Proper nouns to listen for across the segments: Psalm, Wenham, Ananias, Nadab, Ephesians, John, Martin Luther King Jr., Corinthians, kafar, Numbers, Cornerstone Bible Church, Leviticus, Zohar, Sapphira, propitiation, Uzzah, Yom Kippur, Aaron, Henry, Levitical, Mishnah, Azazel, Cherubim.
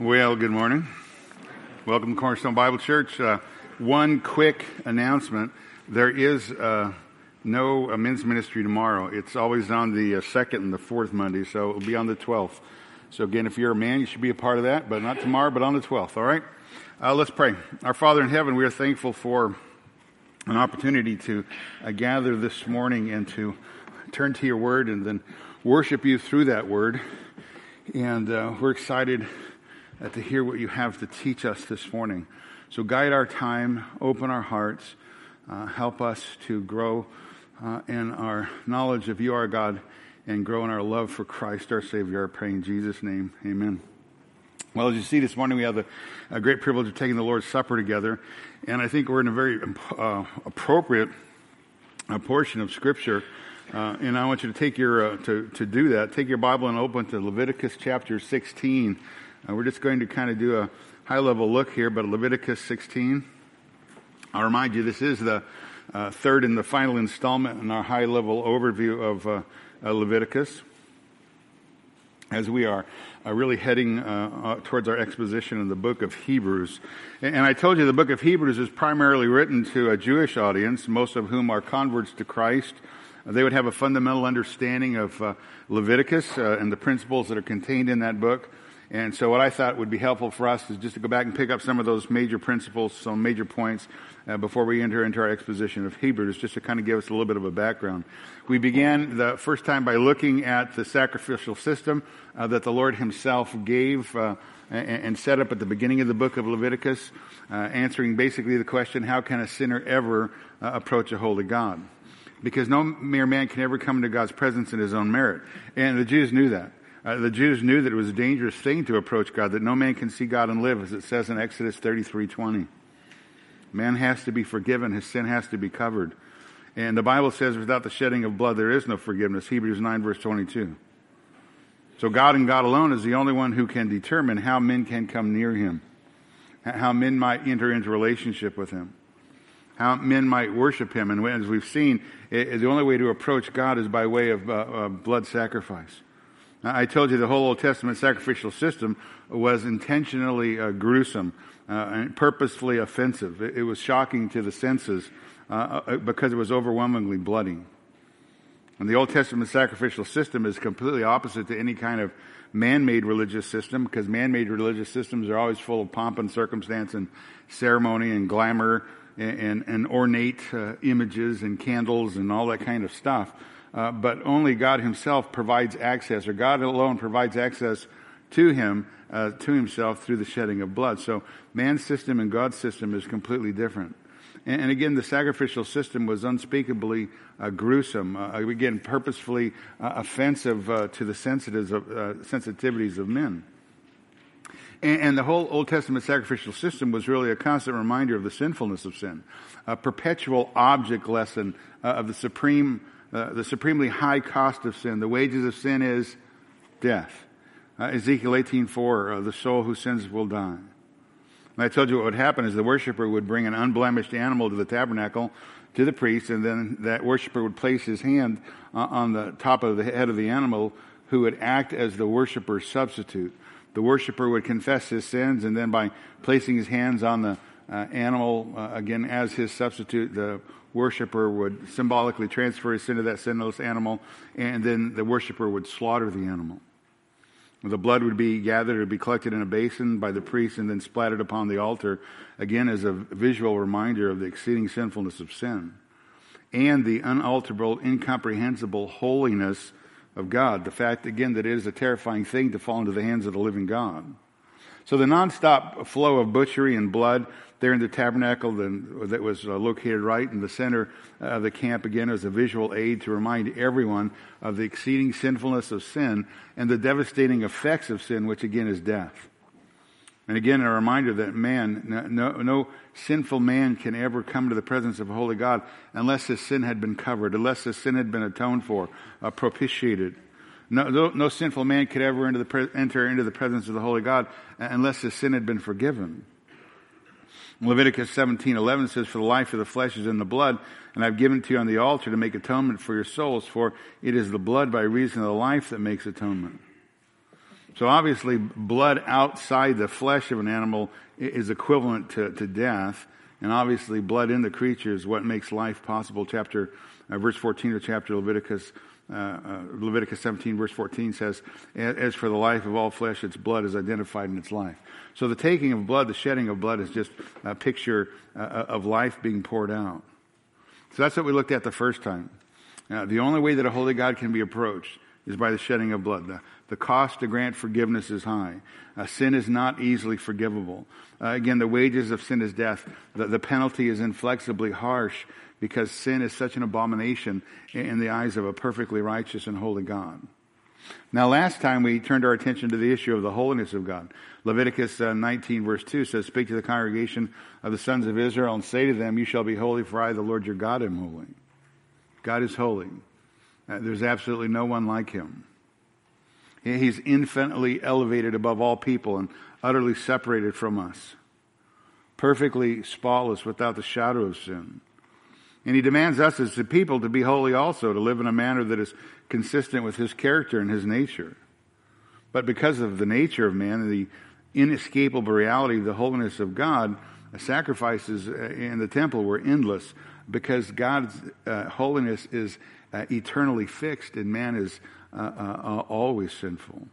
Well, good morning. Welcome to Cornerstone Bible Church. One quick announcement. There is no men's ministry tomorrow. It's always on the second and the fourth Monday, so it'll be on the 12th. So again, if you're a man, you should be a part of that, but not tomorrow, but on the 12th, all right? Let's pray. Our Father in heaven, we are thankful for an opportunity to gather this morning and to turn to your word and then worship you through that word. And we're excited to hear what you have to teach us this morning. So guide our time, open our hearts, help us to grow in our knowledge of you, our God, and grow in our love for Christ, our Savior. I pray in Jesus' name, amen. Well, as you see this morning, we have a great privilege of taking the Lord's Supper together, and I think we're in a very appropriate portion of Scripture, and I want you to take your to do that. Take your Bible and open to Leviticus chapter 16. We're just going to kind of do a high-level look here, but Leviticus 16. I'll remind you, this is the third and the final installment in our high-level overview of Leviticus, as we are really heading towards our exposition in the book of Hebrews. And I told you the book of Hebrews is primarily written to a Jewish audience, most of whom are converts to Christ. They would have a fundamental understanding of Leviticus and the principles that are contained in that book. And so what I thought would be helpful for us is just to go back and pick up some of those major principles, some major points, before we enter into our exposition of Hebrews, just to kind of give us a little bit of a background. We began the first time by looking at the sacrificial system that the Lord himself gave and set up at the beginning of the book of Leviticus, answering basically the question, how can a sinner ever approach a holy God? Because no mere man can ever come into God's presence in his own merit. And the Jews knew that. The Jews knew that it was a dangerous thing to approach God, that no man can see God and live, as it says in Exodus 33:20. Man has to be forgiven. His sin has to be covered. And the Bible says without the shedding of blood, there is no forgiveness. Hebrews 9, verse 22. So God and God alone is the only one who can determine how men can come near him, how men might enter into relationship with him, how men might worship him. And as we've seen, the only way to approach God is by way of blood sacrifice. I told you the whole Old Testament sacrificial system was intentionally gruesome and purposefully offensive. It was shocking to the senses because it was overwhelmingly bloody. And the Old Testament sacrificial system is completely opposite to any kind of man-made religious system, because man-made religious systems are always full of pomp and circumstance and ceremony and glamour and ornate images and candles and all that kind of stuff. But only God himself provides access, or God alone provides access to him, to himself through the shedding of blood. So man's system and God's system is completely different. And again, the sacrificial system was unspeakably gruesome, again, purposefully offensive to the sensitivities of men. And the whole Old Testament sacrificial system was really a constant reminder of the sinfulness of sin, a perpetual object lesson of the supremely high cost of sin. The wages of sin is death. Ezekiel 18:4, the soul who sins will die. And I told you what would happen is the worshiper would bring an unblemished animal to the tabernacle, to the priest, and then that worshiper would place his hand on the top of the head of the animal, who would act as the worshiper's substitute. The worshiper would confess his sins, and then by placing his hands on the animal, again, as his substitute, the worshiper would symbolically transfer his sin to that sinless animal, and then the worshiper would slaughter the animal. The blood would be gathered, it would be collected in a basin by the priest, and then splattered upon the altar, again, as a visual reminder of the exceeding sinfulness of sin and the unalterable, incomprehensible holiness of God. The fact, again, that it is a terrifying thing to fall into the hands of the living God. So the nonstop flow of butchery and blood there in the tabernacle that was located right in the center of the camp, again, as a visual aid to remind everyone of the exceeding sinfulness of sin and the devastating effects of sin, which again is death. And again, a reminder that man, no sinful man can ever come to the presence of a holy God unless his sin had been covered, unless his sin had been atoned for, propitiated. No sinful man could ever enter into the presence of the holy God unless his sin had been forgiven. Leviticus 17:11 says, "For the life of the flesh is in the blood, and I've given to you on the altar to make atonement for your souls, for it is the blood by reason of the life that makes atonement." So obviously, blood outside the flesh of an animal is equivalent to death. And obviously, blood in the creature is what makes life possible. Verse 14 of chapter Leviticus 17, verse 14 says, "As for the life of all flesh, its blood is identified in its life." So the taking of blood, the shedding of blood, is just a picture of life being poured out. So that's what we looked at the first time. The only way that a holy God can be approached is by the shedding of blood. The cost to grant forgiveness is high. Sin is not easily forgivable. Again, the wages of sin is death. The penalty is inflexibly harsh because sin is such an abomination in the eyes of a perfectly righteous and holy God. Now, last time we turned our attention to the issue of the holiness of God. Leviticus 19, verse 2 says, "Speak to the congregation of the sons of Israel and say to them, 'You shall be holy, for I, the Lord your God, am holy.'" God is holy. There's absolutely no one like him. He's infinitely elevated above all people and utterly separated from us, perfectly spotless without the shadow of sin. And he demands us as a people to be holy also, to live in a manner that is consistent with his character and his nature. But because of the nature of man and the inescapable reality of the holiness of God, sacrifices in the temple were endless because God's holiness is eternally fixed, and man is always sinful.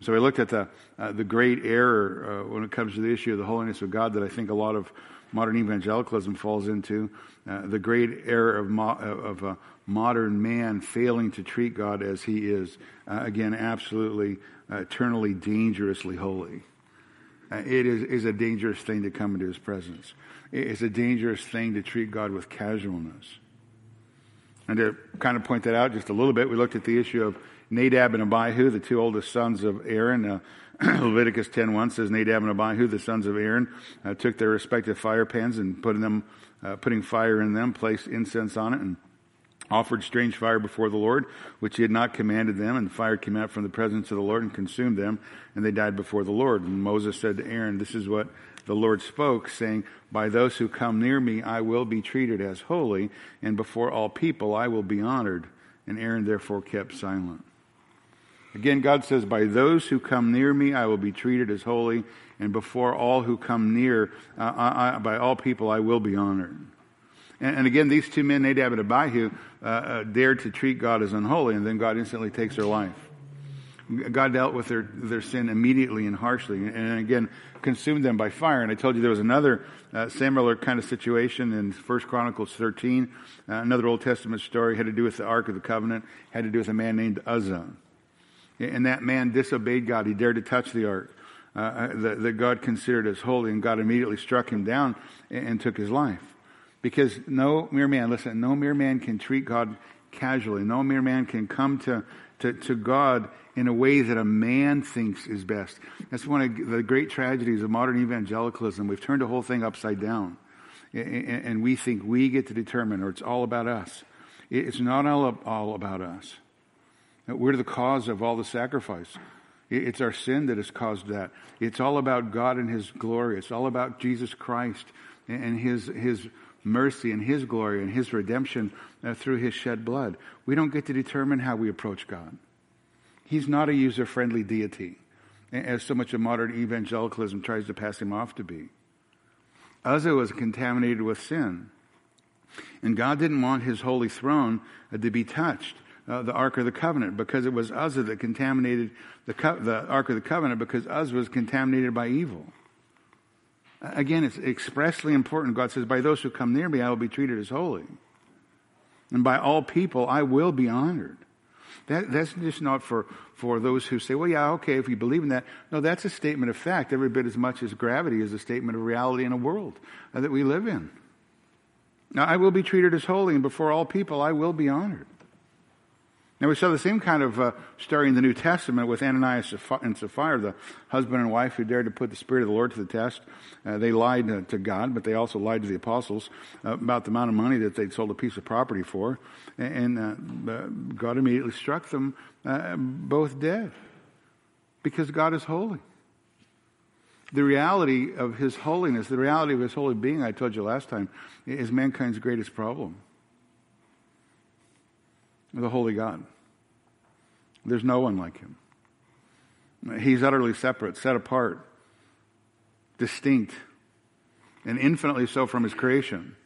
So we looked at the great error when it comes to the issue of the holiness of God that I think a lot of modern evangelicalism falls into, the great error of modern man failing to treat God as he is, again, absolutely, eternally, dangerously holy. It is a dangerous thing to come into his presence. It is a dangerous thing to treat God with casualness. And to kind of point that out just a little bit, we looked at the issue of Nadab and Abihu, the two oldest sons of Aaron. Leviticus 10:1 says, "Nadab and Abihu, the sons of Aaron, took their respective fire pans and putting fire in them, placed incense on it, and offered strange fire before the Lord, which he had not commanded them. And the fire came out from the presence of the Lord and consumed them, and they died before the Lord. And Moses said to Aaron, 'This is what the Lord spoke, saying, by those who come near me, I will be treated as holy, and before all people, I will be honored.' And Aaron therefore kept silent." Again, God says, "By those who come near me, I will be treated as holy, and before all who come near, by all people, I will be honored." And again, these two men, Nadab and Abihu, dared to treat God as unholy, and then God instantly takes their life. God dealt with their sin immediately and harshly, and again, consumed them by fire. And I told you there was another similar kind of situation in 1 Chronicles 13, another Old Testament story, had to do with the Ark of the Covenant, had to do with a man named Uzzah. And that man disobeyed God. He dared to touch the Ark that God considered as holy, and God immediately struck him down and took his life. Because no mere man can treat God casually. No mere man can come to God in a way that a man thinks is best. That's one of the great tragedies of modern evangelicalism. We've turned the whole thing upside down. And we think we get to determine, or it's all about us. It's not all about us. We're the cause of all the sacrifice. It's our sin that has caused that. It's all about God and his glory. It's all about Jesus Christ and his mercy and his glory and his redemption through his shed blood. We don't get to determine how we approach God. He's not a user-friendly deity, as so much of modern evangelicalism tries to pass him off to be. Uzzah was contaminated with sin, and God didn't want his holy throne to be touched, the Ark of the Covenant, because it was Uzzah that contaminated the Ark of the Covenant, because Uzzah was contaminated by evil. Again, it's expressly important. God says, "By those who come near me, I will be treated as holy. And by all people, I will be honored." That's just not for those who say, "Well, yeah, okay, if you believe in that." No, that's a statement of fact. Every bit as much as gravity is a statement of reality in a world that we live in. "Now, I will be treated as holy, and before all people, I will be honored." Now, we saw the same kind of story in the New Testament with Ananias and Sapphira, the husband and wife who dared to put the Spirit of the Lord to the test. They lied to God, but they also lied to the apostles about the amount of money that they'd sold a piece of property for. And God immediately struck them both dead, because God is holy. The reality of his holiness, the reality of his holy being, I told you last time, is mankind's greatest problem. The holy God. There's no one like him. He's utterly separate, set apart, distinct, and infinitely so from his creation.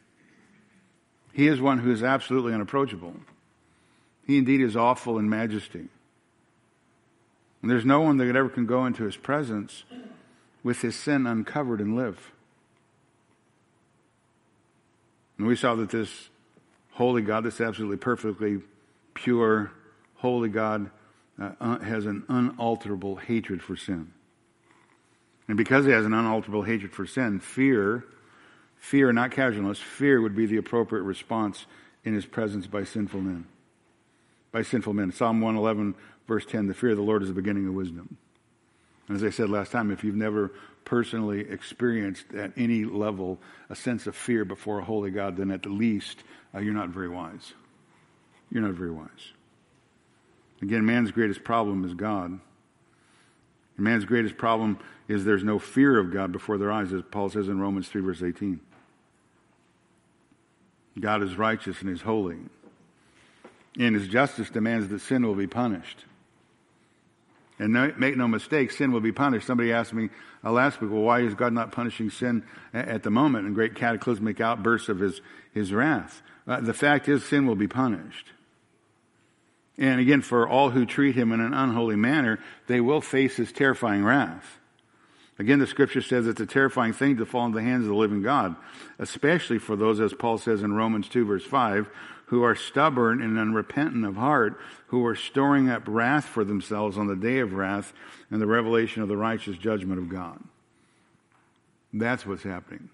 He is one who is absolutely unapproachable. He indeed is awful in majesty. And there's no one that ever can go into his presence with his sin uncovered and live. And we saw that this holy God, this absolutely perfectly pure, holy God, has an unalterable hatred for sin. And because he has an unalterable hatred for sin, fear, not casualness, fear would be the appropriate response in his presence by sinful men. Psalm 111, verse 10, the fear of the Lord is the beginning of wisdom. And as I said last time, if you've never personally experienced at any level a sense of fear before a holy God, then at the least you're not very wise. You're not very wise. Again, man's greatest problem is God. And man's greatest problem is there's no fear of God before their eyes, as Paul says in Romans 3, verse 18. God is righteous and he's holy. And his justice demands that sin will be punished. And no, make no mistake, sin will be punished. Somebody asked me last week, well, why is God not punishing sin at the moment in great cataclysmic outbursts of his wrath? The fact is, sin will be punished. And again, for all who treat him in an unholy manner, they will face his terrifying wrath. Again, the scripture says it's a terrifying thing to fall into the hands of the living God, especially for those, as Paul says in Romans 2, verse 5, who are stubborn and unrepentant of heart, who are storing up wrath for themselves on the day of wrath and the revelation of the righteous judgment of God. That's what's happening.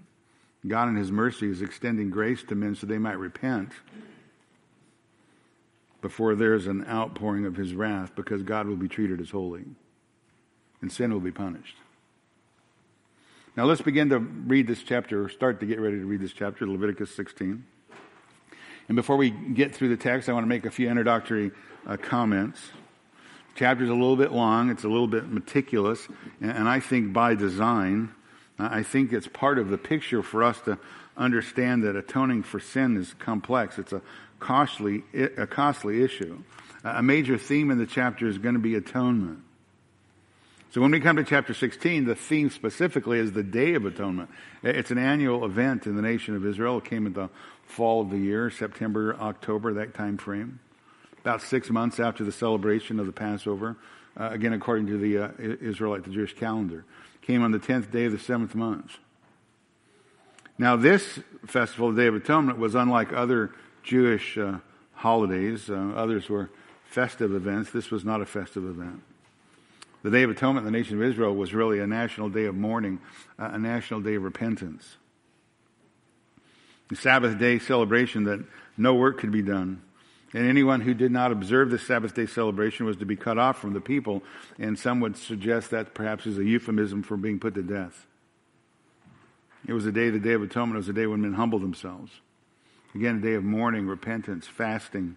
God in his mercy is extending grace to men so they might repent before there's an outpouring of his wrath, because God will be treated as holy and sin will be punished. Now let's begin to read this chapter, or start to get ready to read this chapter, Leviticus 16. And before we get through the text, I want to make a few introductory comments. The chapter's a little bit long, it's a little bit meticulous, and I think by design. I think it's part of the picture for us to understand that atoning for sin is complex. It's a costly issue. A major theme in the chapter is going to be atonement. So when we come to chapter 16, the theme specifically is the Day of Atonement. It's an annual event in the nation of Israel. It came in the fall of the year, September, October, that time frame, about 6 months after the celebration of the Passover, again, according to the Israelite, the Jewish calendar. Came on the 10th day of the seventh month. Now this festival, the Day of Atonement, was unlike other Jewish holidays. Others were festive events. This was not a festive event. The Day of Atonement in the nation of Israel was really a national day of mourning, a national day of repentance. The Sabbath day celebration that no work could be done. And anyone who did not observe the Sabbath day celebration was to be cut off from the people, and some would suggest that perhaps is a euphemism for being put to death. It was a day, the Day of Atonement, was a day when men humbled themselves. Again, a day of mourning, repentance, fasting.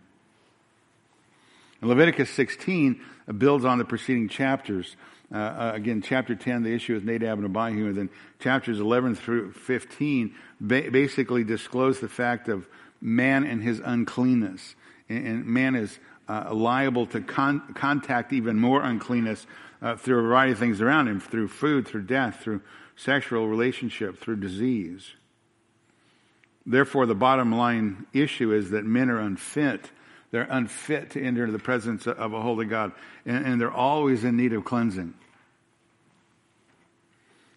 And Leviticus 16 builds on the preceding chapters. Again, chapter 10, the issue with Nadab and Abihu, and then chapters 11 through 15 basically disclose the fact of man and his uncleanness. And man is liable to contact even more uncleanness through a variety of things around him, through food, through death, through sexual relationship, through disease. Therefore, the bottom line issue is that men are unfit. They're unfit to enter into the presence of a holy God, and they're always in need of cleansing.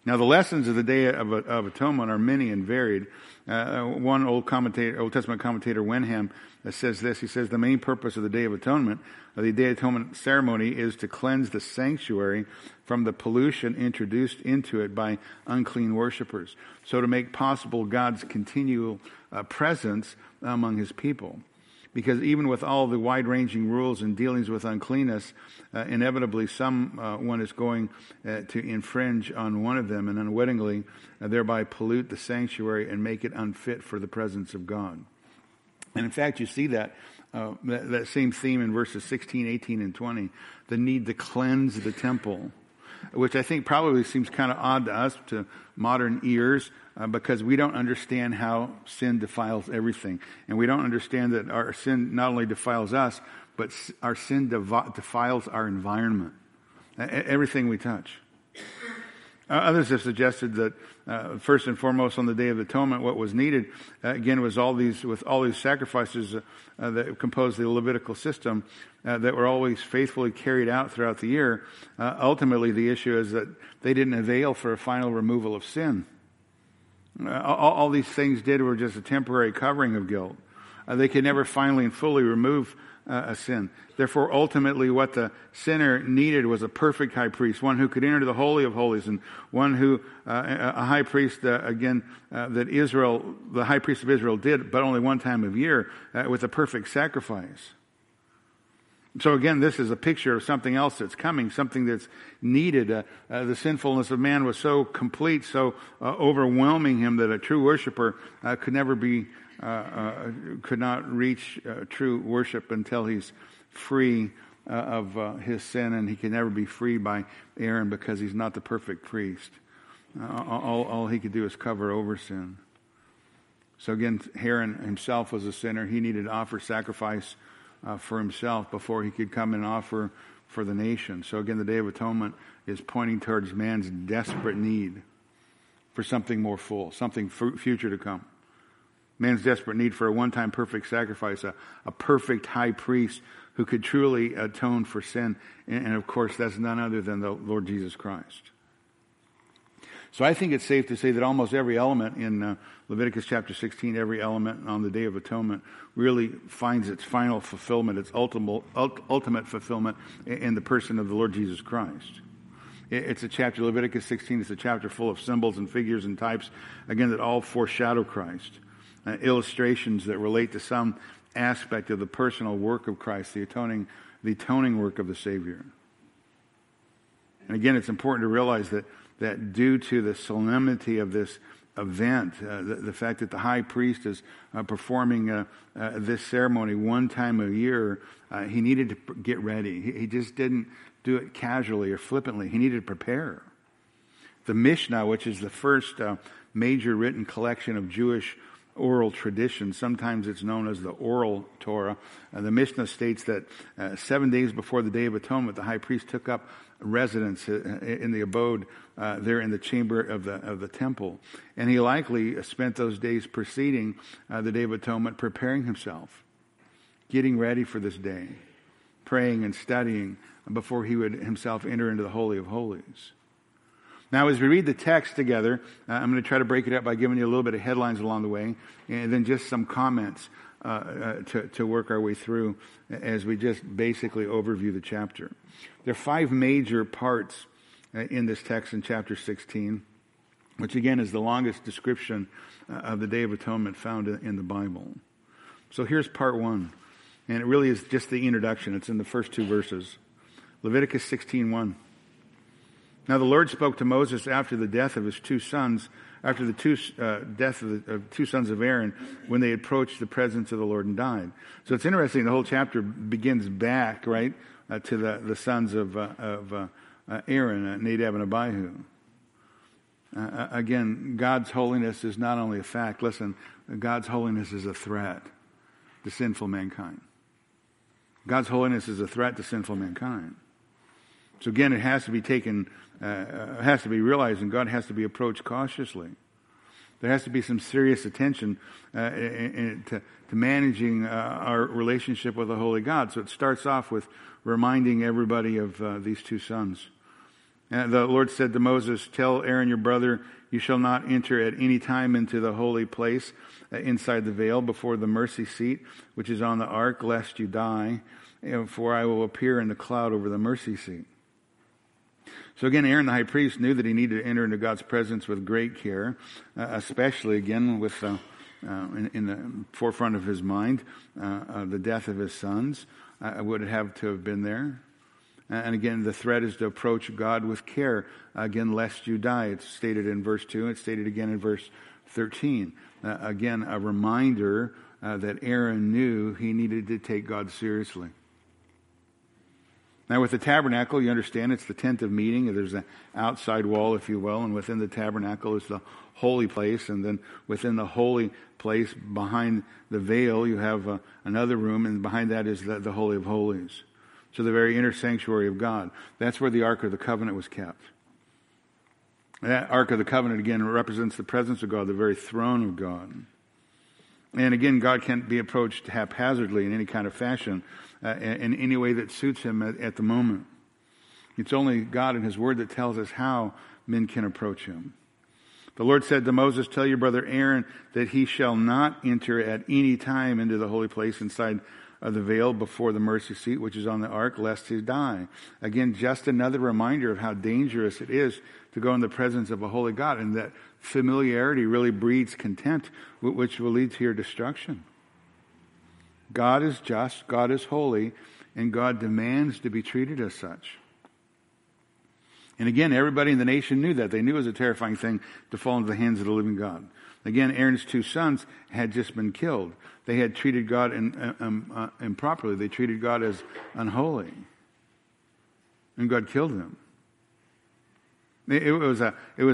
Now, the lessons of the Day of Atonement are many and varied. One Old Testament commentator, Wenham, says this. He says, the main purpose of the Day of Atonement, or the Day of Atonement ceremony, is to cleanse the sanctuary from the pollution introduced into it by unclean worshipers, so to make possible God's continual presence among his people. Because even with all the wide-ranging rules and dealings with uncleanness, inevitably someone is going to infringe on one of them and unwittingly thereby pollute the sanctuary and make it unfit for the presence of God. And in fact, you see that same theme in verses 16, 18, and 20, the need to cleanse the temple, which I think probably seems kind of odd to us, to modern ears, because we don't understand how sin defiles everything. And we don't understand that our sin not only defiles us, but our sin defiles our environment. everything we touch. Others have suggested that first and foremost on the Day of Atonement, what was needed again was all these sacrifices that composed the Levitical system that were always faithfully carried out throughout the year. Ultimately, the issue is that they didn't avail for a final removal of sin. All these things did were just a temporary covering of guilt. They could never finally and fully remove a sin. Therefore, ultimately, what the sinner needed was a perfect high priest, one who could enter the Holy of Holies, and one who, a high priest, that Israel, the high priest of Israel did, but only one time of year, with a perfect sacrifice. So again, this is a picture of something else that's coming, something that's needed. The sinfulness of man was so complete, so overwhelming him that a true worshiper could not reach true worship until he's free of his sin, and he can never be free by Aaron because he's not the perfect priest. All he could do is cover over sin. So again, Aaron himself was a sinner. He needed to offer sacrifice for himself before he could come and offer for the nation. So again, the Day of Atonement is pointing towards man's desperate need for something more full, something future to come. Man's desperate need for a one-time perfect sacrifice, a perfect high priest who could truly atone for sin. And of course, that's none other than the Lord Jesus Christ. So I think it's safe to say that almost every element in Leviticus chapter 16, every element on the Day of Atonement really finds its final fulfillment, its ultimate fulfillment in the person of the Lord Jesus Christ. It's a chapter, Leviticus 16, it's a chapter full of symbols and figures and types, again, that all foreshadow Christ. Illustrations that relate to some aspect of the personal work of Christ, the atoning work of the Savior. And again, it's important to realize that due to the solemnity of this event, the fact that the high priest is performing this ceremony one time a year, he needed to get ready. He just didn't do it casually or flippantly. He needed to prepare. The Mishnah, which is the first major written collection of Jewish oral tradition. Sometimes it's known as the oral Torah. The Mishnah states that 7 days before the Day of Atonement, the high priest took up residence in the abode there in the chamber of the temple. And he likely spent those days preceding the Day of Atonement preparing himself, getting ready for this day, praying and studying before he would himself enter into the Holy of Holies. Now, as we read the text together, I'm going to try to break it up by giving you a little bit of headlines along the way, and then just some comments to work our way through as we just basically overview the chapter. There are 5 major parts in this text in chapter 16, which again is the longest description of the Day of Atonement found in the Bible. So here's part 1, and it really is just the introduction. It's in the first 2 verses. Leviticus 16:1. Now the Lord spoke to Moses after the death of his 2 sons, after the death of the 2 sons of Aaron, when they approached the presence of the Lord and died. So it's interesting. The whole chapter begins back right to the sons of Aaron, Nadab and Abihu. Again, God's holiness is not only a fact. Listen, God's holiness is a threat to sinful mankind. God's holiness is a threat to sinful mankind. So again, it has to be taken. It has to be realized, and God has to be approached cautiously. There has to be some serious attention to managing our relationship with the Holy God. So it starts off with reminding everybody of these 2 sons. And the Lord said to Moses, "Tell Aaron your brother, you shall not enter at any time into the holy place inside the veil before the mercy seat, which is on the ark, lest you die. For I will appear in the cloud over the mercy seat." So again, Aaron the high priest knew that he needed to enter into God's presence with great care, especially again with in the forefront of his mind the death of his sons would have to have been there. And again, the threat is to approach God with care, again, lest you die. It's stated in verse 2. It's stated again in verse 13. Again, a reminder that Aaron knew he needed to take God seriously. Now with the tabernacle, you understand it's the tent of meeting. There's an outside wall, if you will, and within the tabernacle is the holy place. And then within the holy place, behind the veil, you have another room, and behind that is the Holy of Holies. to the very inner sanctuary of God. That's where the Ark of the Covenant was kept. And that Ark of the Covenant, again, represents the presence of God, the very throne of God. And again, God can't be approached haphazardly in any kind of fashion, in any way that suits him at the moment. It's only God and his word that tells us how men can approach him. The Lord said to Moses, tell your brother Aaron that he shall not enter at any time into the holy place inside of the veil before the mercy seat, which is on the ark, lest he die. Again, just another reminder of how dangerous it is to go in the presence of a holy God, and that familiarity really breeds contempt, which will lead to your destruction. God is just, God is holy, and God demands to be treated as such. And again, everybody in the nation knew that. They knew it was a terrifying thing to fall into the hands of the living God. Again, Aaron's two sons had just been killed. They had treated God improperly. They treated God as unholy. And God killed them. It was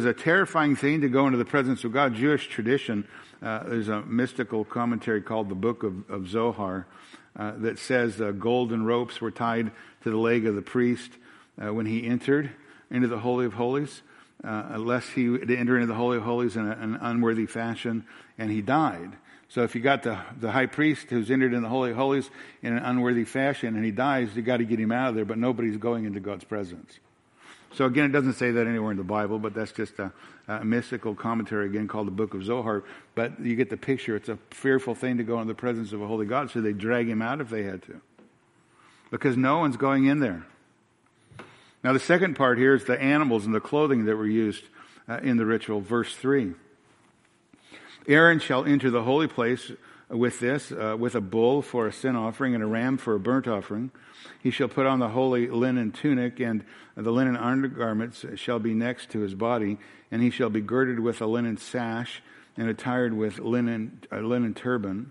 a terrifying thing to go into the presence of God. Jewish tradition, there's a mystical commentary called the Book of Zohar that says golden ropes were tied to the leg of the priest when he entered into the Holy of Holies, unless he entered into the Holy of Holies in an unworthy fashion, and he died. So if you got the high priest who's entered in the Holy of Holies in an unworthy fashion and he dies, you got to get him out of there, but nobody's going into God's presence. So again, it doesn't say that anywhere in the Bible, but that's just a mystical commentary, again, called the Book of Zohar. But you get the picture. It's a fearful thing to go into the presence of a holy God, so they'd drag him out if they had to, because no one's going in there. Now, the second part here is the animals and the clothing that were used in the ritual. Verse 3. Aaron shall enter the holy place with this, with a bull for a sin offering and a ram for a burnt offering. He shall put on the holy linen tunic, and the linen undergarments shall be next to his body, and he shall be girded with a linen sash and attired with a linen turban.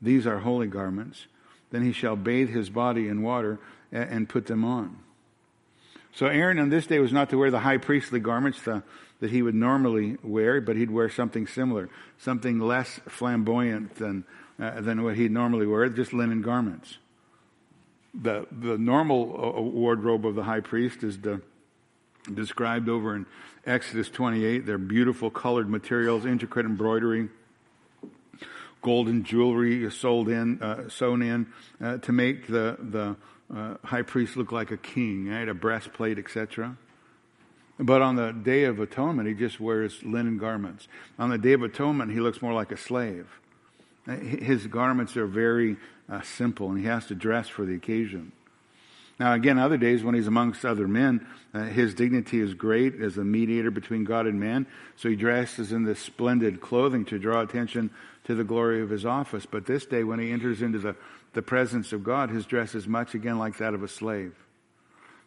These are holy garments. Then he shall bathe his body in water and put them on. So Aaron on this day was not to wear the high priestly garments that he would normally wear, but he'd wear something similar, something less flamboyant than what he'd normally wear, just linen garments. The normal wardrobe of the high priest is described over in Exodus 28. They're beautiful colored materials, intricate embroidery, golden jewelry sewn in to make the high priest looked like a king, right? A breastplate, etc. But on the Day of Atonement, he just wears linen garments. On the Day of Atonement, he looks more like a slave. His garments are very simple, and he has to dress for the occasion. Now, again, other days when he's amongst other men, his dignity is great as a mediator between God and man, so he dresses in this splendid clothing to draw attention to the glory of his office. But this day, when he enters into the presence of God, his dress is much again like that of a slave,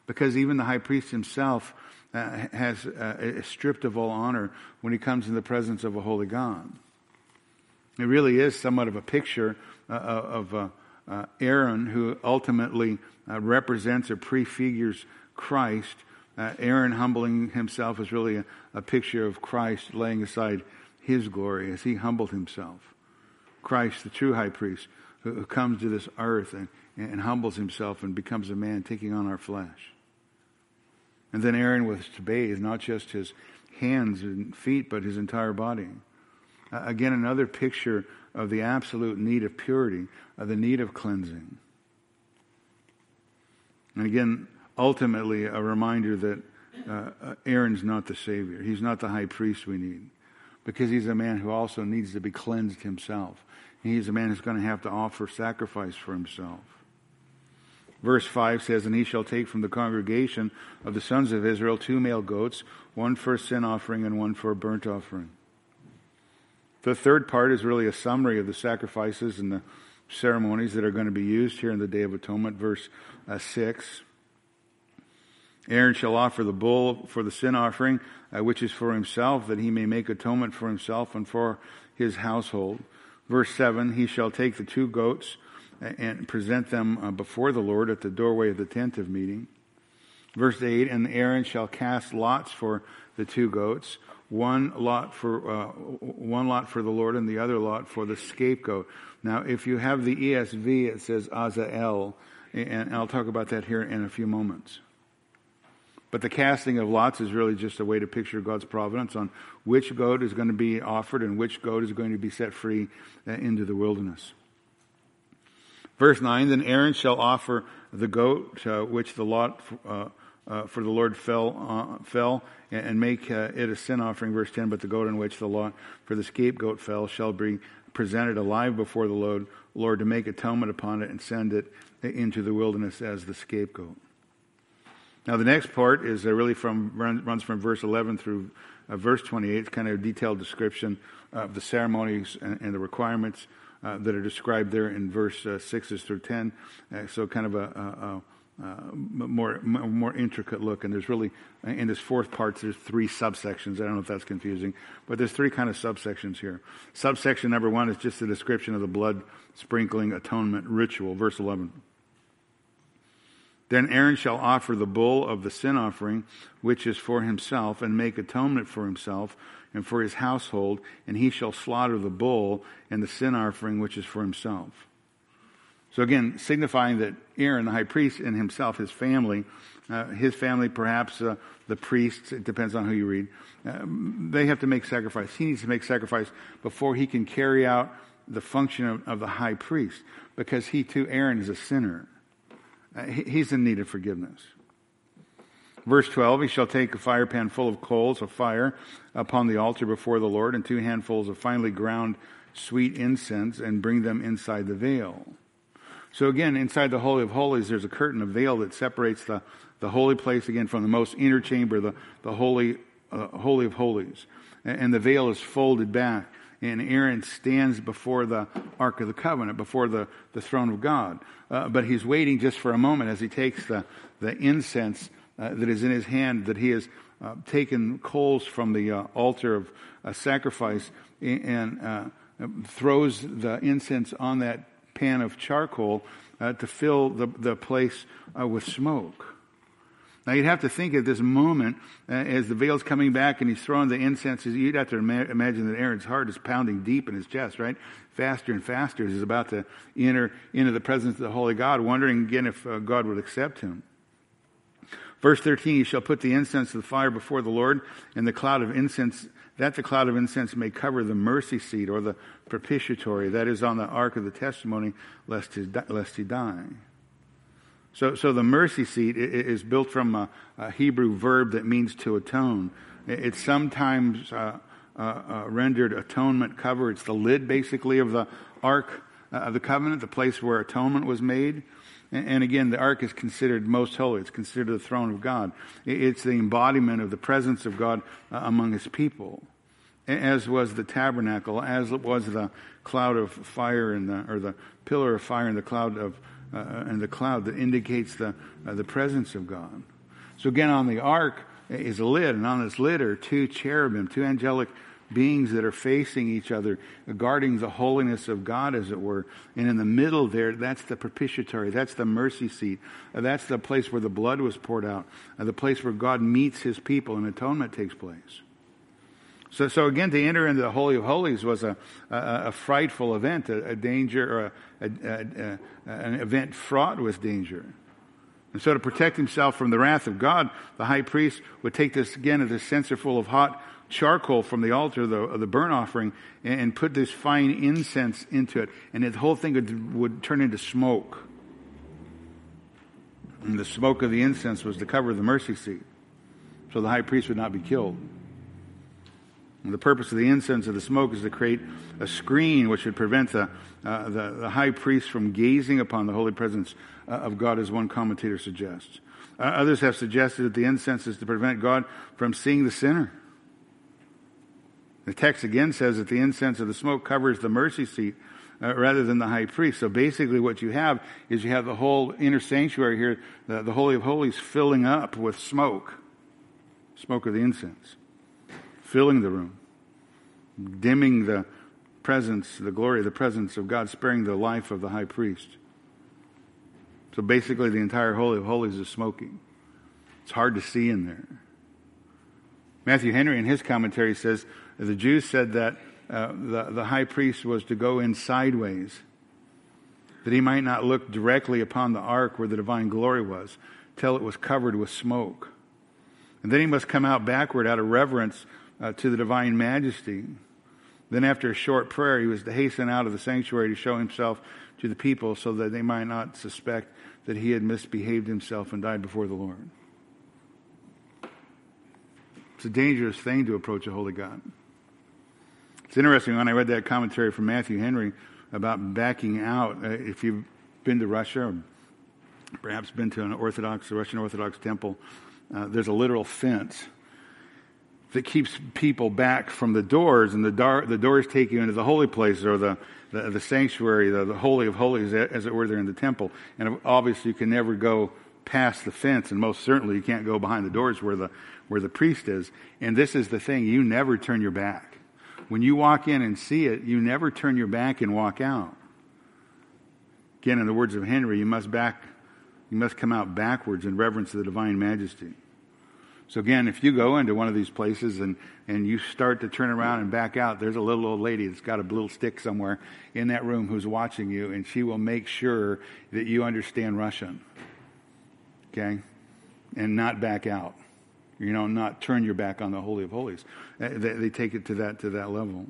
because even the high priest himself is stripped of all honor when he comes in the presence of a holy God. It really is somewhat of a picture of Aaron, who ultimately represents or prefigures Christ. Aaron humbling himself is really a picture of Christ laying aside his glory as he humbled himself. Christ, the true high priest, who comes to this earth and humbles himself and becomes a man, taking on our flesh. And then Aaron was to bathe not just his hands and feet, but his entire body. Again, another picture of the absolute need of purity, of the need of cleansing. And again, ultimately, a reminder that Aaron's not the Savior. He's not the high priest we need, because he's a man who also needs to be cleansed himself. He's a man who's going to have to offer sacrifice for himself. Verse 5 says, and he shall take from the congregation of the sons of Israel 2 male goats, one for a sin offering and one for a burnt offering. The third part is really a summary of the sacrifices and the ceremonies that are going to be used here in the Day of Atonement. Verse 6. Aaron shall offer the bull for the sin offering, which is for himself, that he may make atonement for himself and for his household. Verse 7, he shall take the 2 goats and present them before the Lord at the doorway of the tent of meeting. Verse 8, and Aaron shall cast lots for the 2 goats, one lot for the Lord and the other lot for the scapegoat. Now, if you have the ESV, it says Azazel. And I'll talk about that here in a few moments. But the casting of lots is really just a way to picture God's providence on which goat is going to be offered and which goat is going to be set free into the wilderness. Verse 9, then Aaron shall offer the goat which the lot for the Lord fell and make it a sin offering. Verse 10, but the goat on which the lot for the scapegoat fell shall be presented alive before the Lord to make atonement upon it and send it into the wilderness as the scapegoat. Now the next part is really runs from verse 11 through verse 28. It's kind of a detailed description of the ceremonies and the requirements that are described there in verse 6 through 10. So kind of a more intricate look. And there's really, in this fourth part, there's three subsections. I don't know if that's confusing, but there's three kind of subsections here. Subsection number 1 is just a description of the blood sprinkling atonement ritual. Verse 11. Then Aaron shall offer the bull of the sin offering, which is for himself, and make atonement for himself and for his household, and he shall slaughter the bull and the sin offering, which is for himself. So again, signifying that Aaron, the high priest, and himself, his family, perhaps the priests, it depends on who you read, they have to make sacrifice. He needs to make sacrifice before he can carry out the function of the high priest, because he too, Aaron, is a sinner. He's in need of forgiveness. Verse 12, he shall take a fire pan full of coals of fire upon the altar before the Lord and 2 handfuls of finely ground sweet incense and bring them inside the veil. So again, inside the Holy of Holies, there's a curtain, a veil that separates the holy place again from the most inner chamber, the Holy of Holies. And the veil is folded back. And Aaron stands before the Ark of the Covenant, before the throne of God. But he's waiting just for a moment as he takes the incense that is in his hand, that he has taken coals from the altar of sacrifice and throws the incense on that pan of charcoal to fill the place with smoke. Now, you'd have to think at this moment, as the veil's coming back and he's throwing the incense, you'd have to imagine that Aaron's heart is pounding deep in his chest, right? Faster and faster as he's about to enter into the presence of the Holy God, wondering again if God would accept him. Verse 13, he shall put the incense of the fire before the Lord and the cloud of incense, that the cloud of incense may cover the mercy seat or the propitiatory, that is on the ark of the testimony, lest he die. So the mercy seat is built from a Hebrew verb that means to atone. It's sometimes rendered atonement cover. It's the lid, basically, of the Ark of the Covenant, the place where atonement was made. And again, the Ark is considered most holy. It's considered the throne of God. It's the embodiment of the presence of God among His people, as was the tabernacle, as was the cloud of fire or the pillar of fire and the cloud of and the cloud that indicates the presence of God. So again, on the ark is a lid, and on this lid are 2 cherubim, 2 angelic beings that are facing each other, guarding the holiness of God, as it were. And in the middle there, that's the propitiatory, that's the mercy seat, that's the place where the blood was poured out, the place where God meets His people and atonement takes place. So again, to enter into the Holy of Holies was a frightful event, a danger, or an event fraught with danger. And so to protect himself from the wrath of God, the high priest would take this censer full of hot charcoal from the altar of the burnt offering and put this fine incense into it. And the whole thing would turn into smoke. And the smoke of the incense was to cover the mercy seat, so the high priest would not be killed. The purpose of the incense of the smoke is to create a screen which would prevent the high priest from gazing upon the holy presence of God, as one commentator suggests. Others have suggested that the incense is to prevent God from seeing the sinner. The text again says that the incense of the smoke covers the mercy seat rather than the high priest. So basically what you have is you have the whole inner sanctuary here, the Holy of Holies, filling up with smoke of the incense, filling the room, dimming the presence, the glory of the presence of God, sparing the life of the high priest. So basically the entire Holy of Holies is smoking. It's hard to see in there. Matthew Henry, in his commentary, says the Jews said that the high priest was to go in sideways, that he might not look directly upon the ark where the divine glory was, till it was covered with smoke. And then he must come out backward out of reverence to the divine majesty. Then after a short prayer, he was to hasten out of the sanctuary to show himself to the people so that they might not suspect that he had misbehaved himself and died before the Lord. It's a dangerous thing to approach a holy God. It's interesting, when I read that commentary from Matthew Henry about backing out, if you've been to Russia or perhaps been to a Russian Orthodox temple, there's a literal fence that keeps people back from the doors, and the doors take you into the holy place, or the sanctuary, the holy of holies, as it were, there in the temple. And obviously you can never go past the fence, and most certainly you can't go behind the doors where the priest is. And this is the thing, you never turn your back. When you walk in and see it, you never turn your back and walk out. Again, in the words of Henry, you must come out backwards in reverence to the divine majesty. So again, if you go into one of these places and you start to turn around and back out, there's a little old lady that's got a little stick somewhere in that room who's watching you, and she will make sure that you understand Russian. Okay? And not back out. You know, not turn your back on the Holy of Holies. They take it to that level.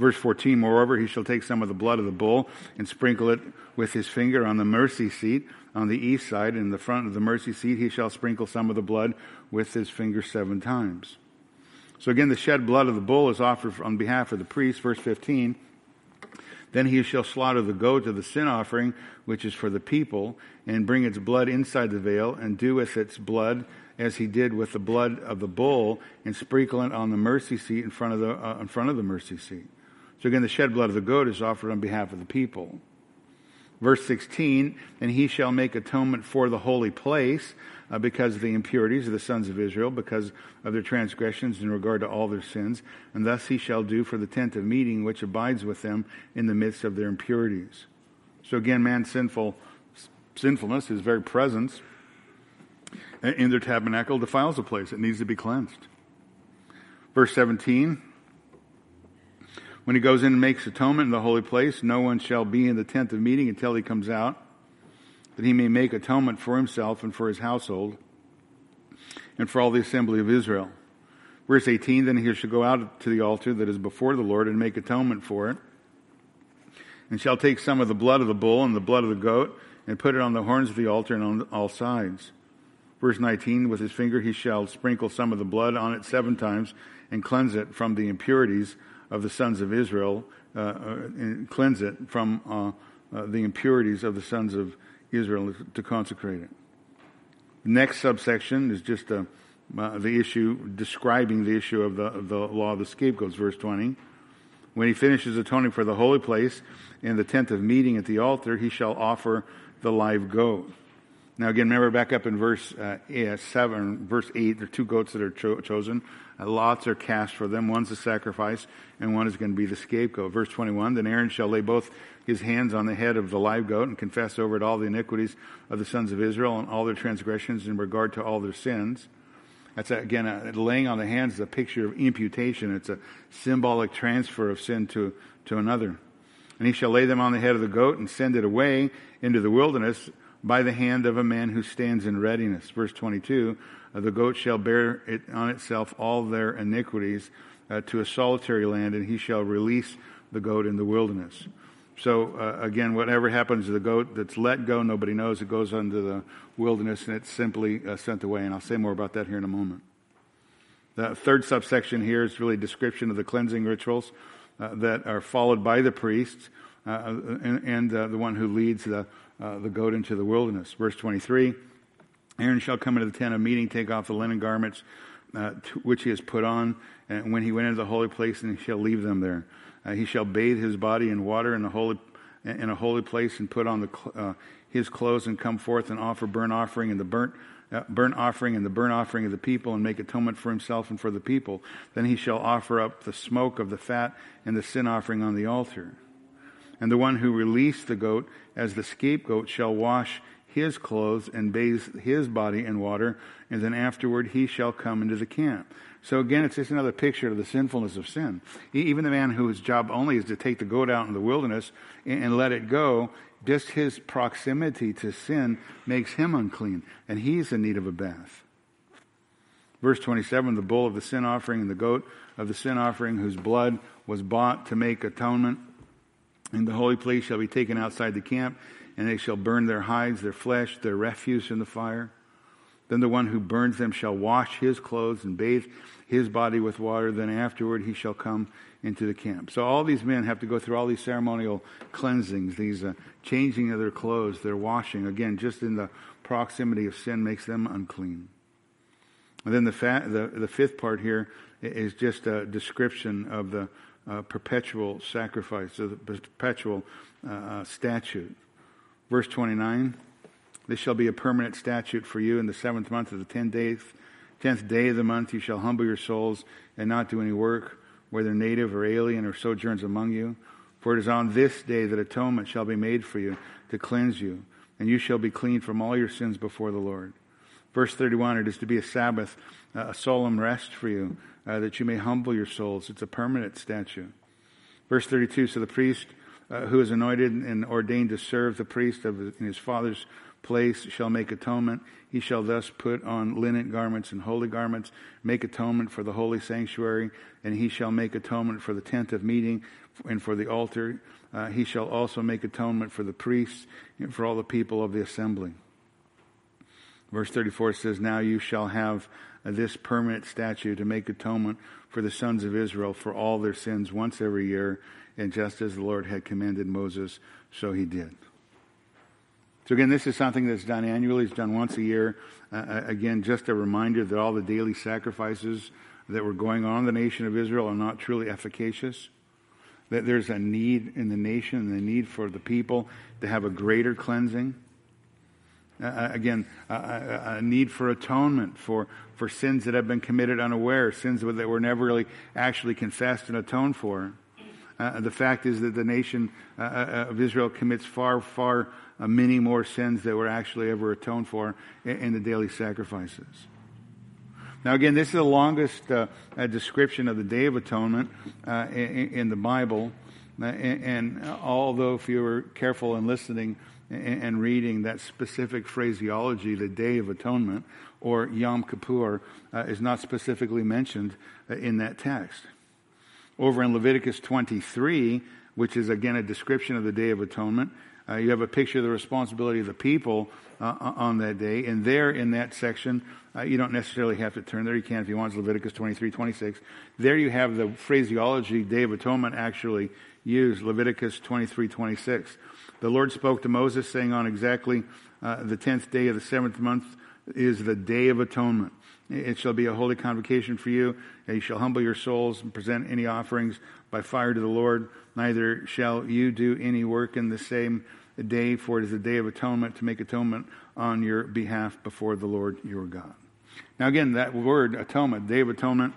Verse 14, moreover, he shall take some of the blood of the bull and sprinkle it with his finger on the mercy seat on the east side, and in the front of the mercy seat he shall sprinkle some of the blood with his finger 7 times. So again, the shed blood of the bull is offered on behalf of the priest. Verse 15, then he shall slaughter the goat of the sin offering, which is for the people, and bring its blood inside the veil, and do with its blood as he did with the blood of the bull, and sprinkle it on the mercy seat in front of the mercy seat. So again, the shed blood of the goat is offered on behalf of the people. Verse 16, and he shall make atonement for the holy place because of the impurities of the sons of Israel, because of their transgressions in regard to all their sins. And thus he shall do for the tent of meeting which abides with them in the midst of their impurities. So again, man's sinfulness, his very presence in their tabernacle, defiles the place. It needs to be cleansed. Verse 17, when he goes in and makes atonement in the holy place, no one shall be in the tent of meeting until he comes out, that he may make atonement for himself and for his household and for all the assembly of Israel. Verse 18, then he shall go out to the altar that is before the Lord and make atonement for it, and shall take some of the blood of the bull and the blood of the goat and put it on the horns of the altar and on all sides. Verse 19, with his finger he shall sprinkle some of the blood on it 7 times and cleanse it from the impurities of the sons of Israel, and cleanse it from the impurities of the sons of Israel to consecrate it. The next subsection is just the issue, describing the issue of the law of the scapegoats, verse 20. When he finishes atoning for the holy place in the tent of meeting at the altar, he shall offer the live goat. Now again, remember back up in verse 7, verse 8, there are 2 goats that are chosen. Lots are cast for them. One's the sacrifice, and one is going to be the scapegoat. Verse 21, then Aaron shall lay both his hands on the head of the live goat and confess over it all the iniquities of the sons of Israel and all their transgressions in regard to all their sins. That's, again, laying on the hands is a picture of imputation. It's a symbolic transfer of sin to another. And he shall lay them on the head of the goat and send it away into the wilderness by the hand of a man who stands in readiness. Verse 22, the goat shall bear it on itself all their iniquities to a solitary land, and he shall release the goat in the wilderness. So again, whatever happens to the goat that's let go, nobody knows. It goes into the wilderness, and it's simply sent away. And I'll say more about that here in a moment. The 3rd subsection here is really a description of the cleansing rituals that are followed by the priests and the one who leads the goat into the wilderness. Verse 23, Aaron shall come into the tent of meeting, take off the linen garments which he has put on, and when he went into the holy place, and he shall leave them there. He shall bathe his body in water in a holy place, and put on his clothes, and come forth and offer burnt offering and the people, and make atonement for himself and for the people. Then he shall offer up the smoke of the fat and the sin offering on the altar. And the one who released the goat as the scapegoat shall wash his clothes and bathe his body in water, and then afterward he shall come into the camp. So again, it's just another picture of the sinfulness of sin. Even the man whose job only is to take the goat out in the wilderness and let it go, just his proximity to sin makes him unclean, and he's in need of a bath. Verse 27, the bull of the sin offering and the goat of the sin offering whose blood was bought to make atonement, and the holy place shall be taken outside the camp, and they shall burn their hides, their flesh, their refuse in the fire. Then the one who burns them shall wash his clothes and bathe his body with water. Then afterward he shall come into the camp. So all these men have to go through all these ceremonial cleansings, these changing of their clothes, their washing. Again, just in the proximity of sin makes them unclean. And then the fifth part here is just a description of the perpetual sacrifice, the perpetual statute. Verse 29, this shall be a permanent statute for you in the 7th month of the 10th day of the month. You shall humble your souls and not do any work, whether native or alien or sojourns among you. For it is on this day that atonement shall be made for you to cleanse you, and you shall be clean from all your sins before the Lord. Verse 31, it is to be a Sabbath, a solemn rest for you, that you may humble your souls. It's a permanent statute. Verse 32, so the priest who is anointed and ordained to serve the priest in his father's place shall make atonement. He shall thus put on linen garments and holy garments, make atonement for the holy sanctuary, and he shall make atonement for the tent of meeting and for the altar. He shall also make atonement for the priests and for all the people of the assembly. Verse 34 says, now you shall have this permanent statute to make atonement for the sons of Israel for all their sins once every year. And just as the Lord had commanded Moses, so he did. So again, this is something that's done annually. It's done once a year. Again, just a reminder that all the daily sacrifices that were going on in the nation of Israel are not truly efficacious. That there's a need in the nation, and the need for the people to have a greater cleansing. Again, a need for atonement for sins that have been committed unaware, sins that were never really actually confessed and atoned for. The fact is that the nation of Israel commits far, far many more sins that were actually ever atoned for in the daily sacrifices. Now again, this is the longest description of the Day of Atonement in the Bible. And although if you were careful in listening and reading that specific phraseology, the Day of Atonement or Yom Kippur, is not specifically mentioned in that text. Over in Leviticus 23, which is again a description of the Day of Atonement, you have a picture of the responsibility of the people on that day. And there in that section, you don't necessarily have to turn there. You can if you want. It's Leviticus 23:26. There you have the phraseology Day of Atonement actually used. Leviticus 23:26. The Lord spoke to Moses, saying, on exactly the 10th day of the 7th month is the Day of Atonement. It shall be a holy convocation for you, and you shall humble your souls and present any offerings by fire to the Lord. Neither shall you do any work in the same day, for it is a Day of Atonement to make atonement on your behalf before the Lord your God. Now again, that word atonement, Day of Atonement,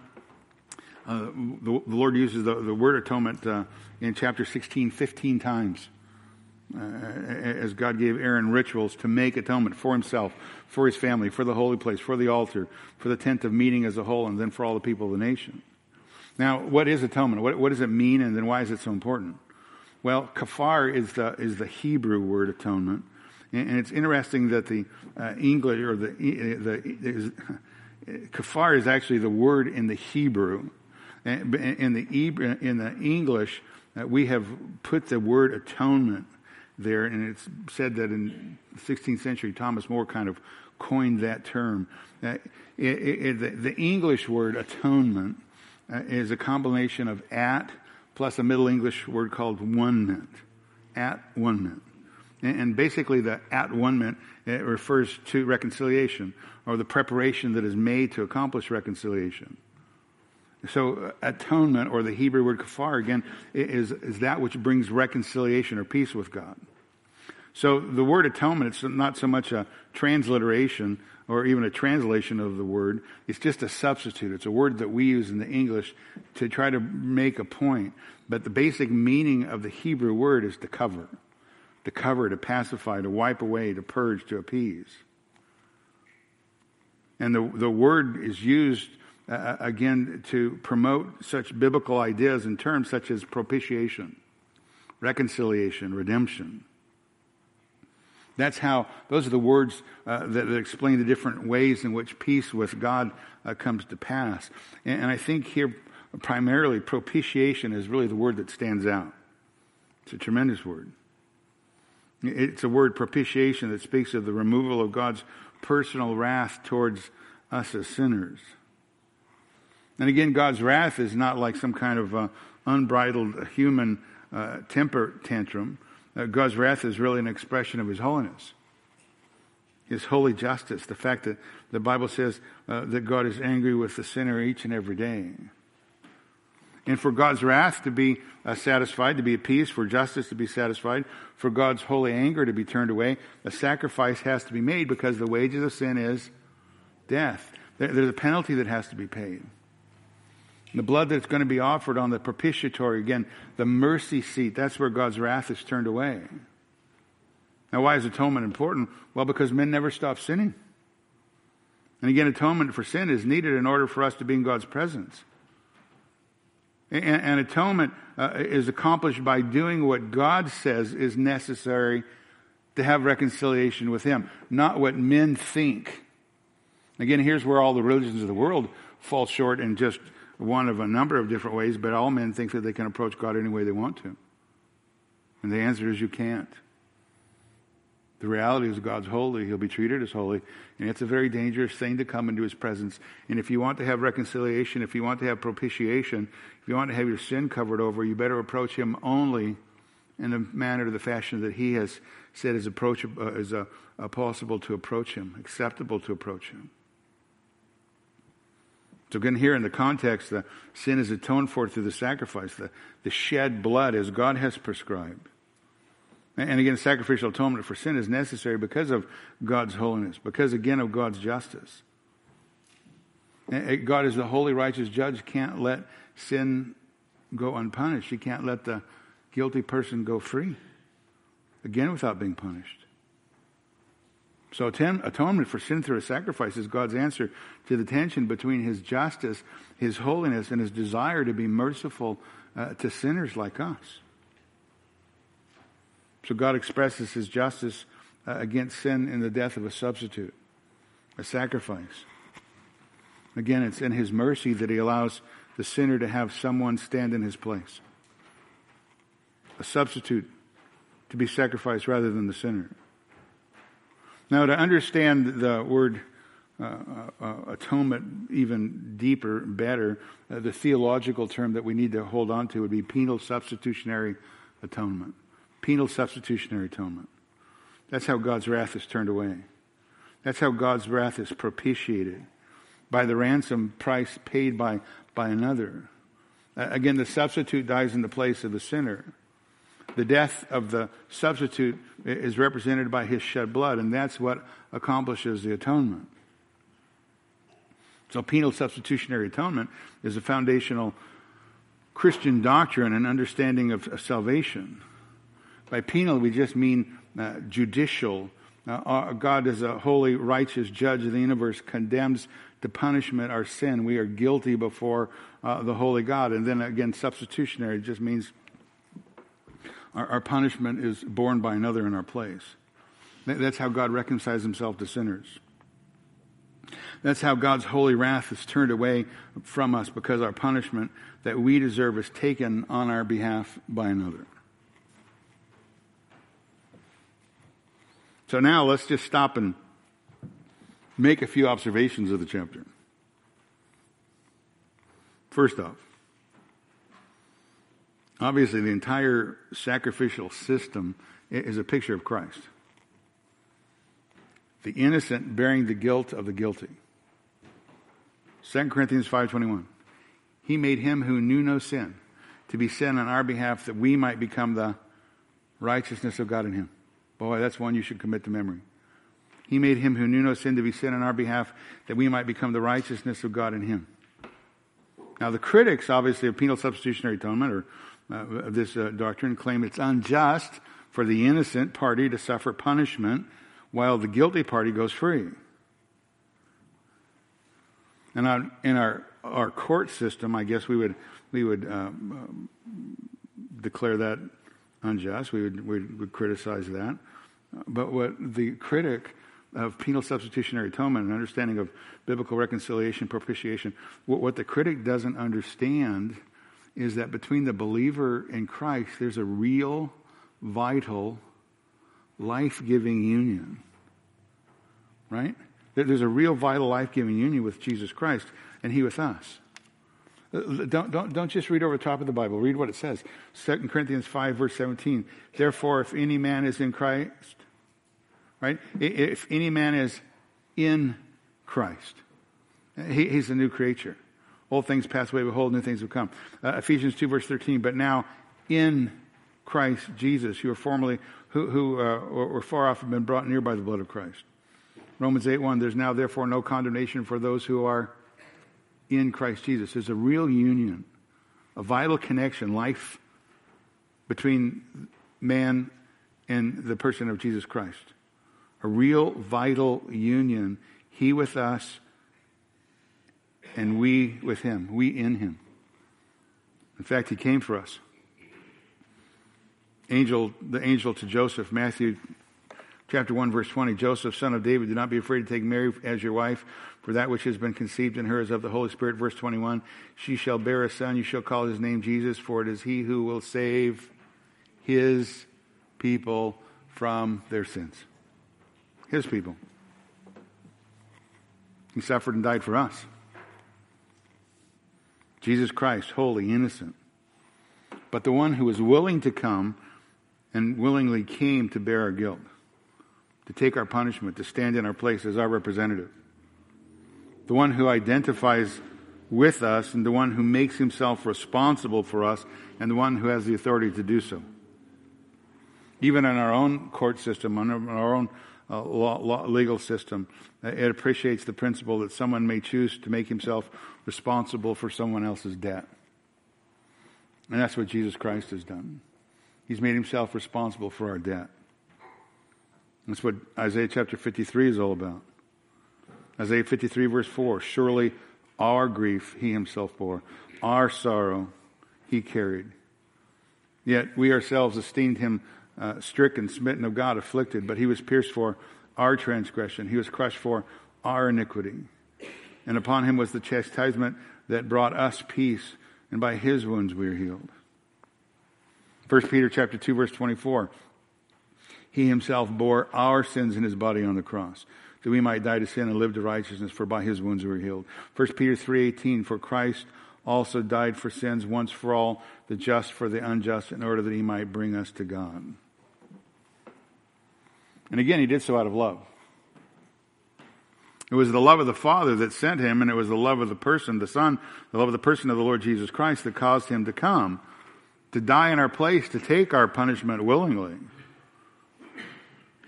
the Lord uses the word atonement in chapter 16 15 times. As God gave Aaron rituals to make atonement for himself, for his family, for the holy place, for the altar, for the tent of meeting as a whole, and then for all the people of the nation. Now, what is atonement? What does it mean, and then why is it so important? Well, kafar is the Hebrew word atonement, and it's interesting that the English or kafar is actually the word in the Hebrew, and in the English we have put the word atonement there, and it's said that in the 16th century, Thomas More kind of coined that term. The English word atonement is a combination of at plus a Middle English word called one-ment, at one-ment. And basically the at one-ment, it refers to reconciliation or the preparation that is made to accomplish reconciliation. So atonement, or the Hebrew word kafar again, is that which brings reconciliation or peace with God. So the word atonement, it's not so much a transliteration or even a translation of the word. It's just a substitute. It's a word that we use in the English to try to make a point. But the basic meaning of the Hebrew word is to cover. to cover, to pacify, to wipe away, to purge, to appease. And the word is used, again, to promote such biblical ideas in terms such as propitiation, reconciliation, redemption. That's how, those are the words that explain the different ways in which peace with God comes to pass. And I think here, primarily, propitiation is really the word that stands out. It's a tremendous word. It's a word, propitiation, that speaks of the removal of God's personal wrath towards us as sinners. And again, God's wrath is not like some kind of unbridled human temper tantrum. God's wrath is really an expression of His holiness, His holy justice, the fact that the Bible says that God is angry with the sinner each and every day. And for God's wrath to be satisfied, to be appeased, for justice to be satisfied, for God's holy anger to be turned away, a sacrifice has to be made, because the wages of sin is death. There's a penalty that has to be paid. The blood that's going to be offered on the propitiatory, again, the mercy seat, that's where God's wrath is turned away. Now, why is atonement important? Well, because men never stop sinning. And again, atonement for sin is needed in order for us to be in God's presence. And atonement is accomplished by doing what God says is necessary to have reconciliation with Him, not what men think. Again, here's where all the religions of the world fall short in just one of a number of different ways, but all men think that they can approach God any way they want to. And the answer is you can't. The reality is God's holy. He'll be treated as holy. And it's a very dangerous thing to come into His presence. And if you want to have reconciliation, if you want to have propitiation, if you want to have your sin covered over, you better approach Him only in the manner, the fashion that He has said is approachable, possible to approach Him, acceptable to approach Him. So again, here in the context, the sin is atoned for through the sacrifice, the shed blood as God has prescribed. And again, sacrificial atonement for sin is necessary because of God's holiness, because again of God's justice. God is the holy, righteous judge, can't let sin go unpunished. He can't let the guilty person go free, again without being punished. So atonement for sin through a sacrifice is God's answer to the tension between His justice, His holiness, and His desire to be merciful to sinners like us. So God expresses His justice against sin in the death of a substitute, a sacrifice. Again, it's in His mercy that He allows the sinner to have someone stand in his place, a substitute to be sacrificed rather than the sinner. Now, to understand the word atonement even deeper, better, the theological term that we need to hold on to would be penal substitutionary atonement. Penal substitutionary atonement. That's how God's wrath is turned away. That's how God's wrath is propitiated, by the ransom price paid by another. Again, the substitute dies in the place of the sinner. The death of the substitute is represented by His shed blood, and that's what accomplishes the atonement. So penal substitutionary atonement is a foundational Christian doctrine and understanding of salvation. By penal, we just mean judicial. God is a holy, righteous judge of the universe, condemns to punishment our sin. We are guilty before the holy God. And then again, substitutionary just means our punishment is borne by another in our place. That's how God reconciles Himself to sinners. That's how God's holy wrath is turned away from us, because our punishment that we deserve is taken on our behalf by another. So now let's just stop and make a few observations of the chapter. First off, obviously, the entire sacrificial system is a picture of Christ. The innocent bearing the guilt of the guilty. 2 Corinthians 5:21. He made Him who knew no sin to be sin on our behalf, that we might become the righteousness of God in Him. Boy, that's one you should commit to memory. He made Him who knew no sin to be sin on our behalf, that we might become the righteousness of God in Him. Now, the critics, obviously, of penal substitutionary atonement, or of this doctrine, claim it's unjust for the innocent party to suffer punishment while the guilty party goes free. And in our court system, I guess we would declare that unjust. We would criticize that. But what the critic of penal substitutionary atonement and understanding of biblical reconciliation, propitiation, what the critic doesn't understand is that between the believer and Christ, there's a real, vital, life-giving union. Right? There's a real, vital, life-giving union with Jesus Christ and He with us. Don't just read over the top of the Bible. Read what it says. 2 Corinthians 5, verse 17. Therefore, if any man is in Christ, right? If any man is in Christ, he's a new creature. Old things pass away, behold, new things have come. Ephesians 2, verse 13. But now in Christ Jesus, you were formerly, who were far off, have been brought near by the blood of Christ. Romans 8, 1. There's now, therefore, no condemnation for those who are in Christ Jesus. There's a real union, a vital connection, life between man and the person of Jesus Christ. A real vital union, He with us and we with Him, we in Him. In fact, He came for us. The angel to Joseph, Matthew chapter 1, verse 20, Joseph, son of David, do not be afraid to take Mary as your wife, for that which has been conceived in her is of the Holy Spirit. Verse 21, she shall bear a son, you shall call his name Jesus, for it is He who will save His people from their sins. His people. He suffered and died for us. Jesus Christ, holy, innocent. But the one who was willing to come and willingly came to bear our guilt, to take our punishment, to stand in our place as our representative. The one who identifies with us and the one who makes himself responsible for us and the one who has the authority to do so. Even in our own court system, in our own legal system, it appreciates the principle that someone may choose to make himself responsible for someone else's debt. And that's what Jesus Christ has done. He's made Himself responsible for our debt. That's what Isaiah chapter 53 is all about. Isaiah 53 verse 4, surely our grief He Himself bore, our sorrow He carried. Yet we ourselves esteemed Him stricken, smitten of God, afflicted, but He was pierced for our transgression. He was crushed for our iniquity. And upon Him was the chastisement that brought us peace, and by His wounds we are healed. 1 Peter chapter 2, verse 24. He Himself bore our sins in His body on the cross, that we might die to sin and live to righteousness, for by His wounds we are healed. 1 Peter 3:18, for Christ also died for sins once for all, the just for the unjust, in order that He might bring us to God. And again, He did so out of love. It was the love of the Father that sent Him, and it was the love of the person, the Son, the love of the person of the Lord Jesus Christ that caused Him to come, to die in our place, to take our punishment willingly.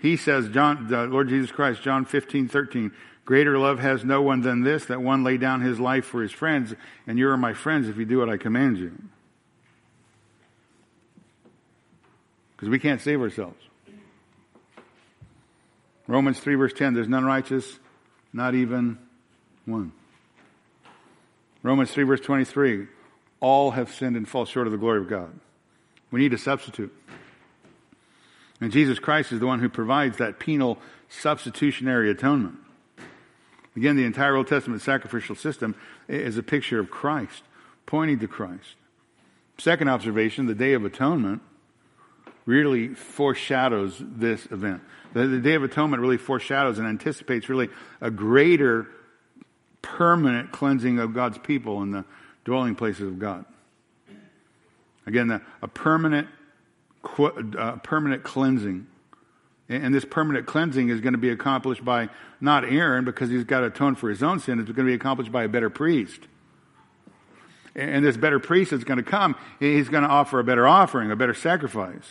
He says, the Lord Jesus Christ, John 15:13, greater love has no one than this, that one lay down his life for his friends, and you are my friends if you do what I command you. Because we can't save ourselves. Romans 3, verse 10, there's none righteous, not even one. Romans 3, verse 23, all have sinned and fall short of the glory of God. We need a substitute. And Jesus Christ is the one who provides that penal substitutionary atonement. Again, the entire Old Testament sacrificial system is a picture of Christ, pointing to Christ. Second observation, the Day of Atonement really foreshadows this event. The Day of Atonement really foreshadows and anticipates really a greater permanent cleansing of God's people in the dwelling places of God. Again, a permanent cleansing. And this permanent cleansing is going to be accomplished by not Aaron, because he's got to atone for his own sin. It's going to be accomplished by a better priest. And this better priest that's going to come, he's going to offer a better offering, a better sacrifice.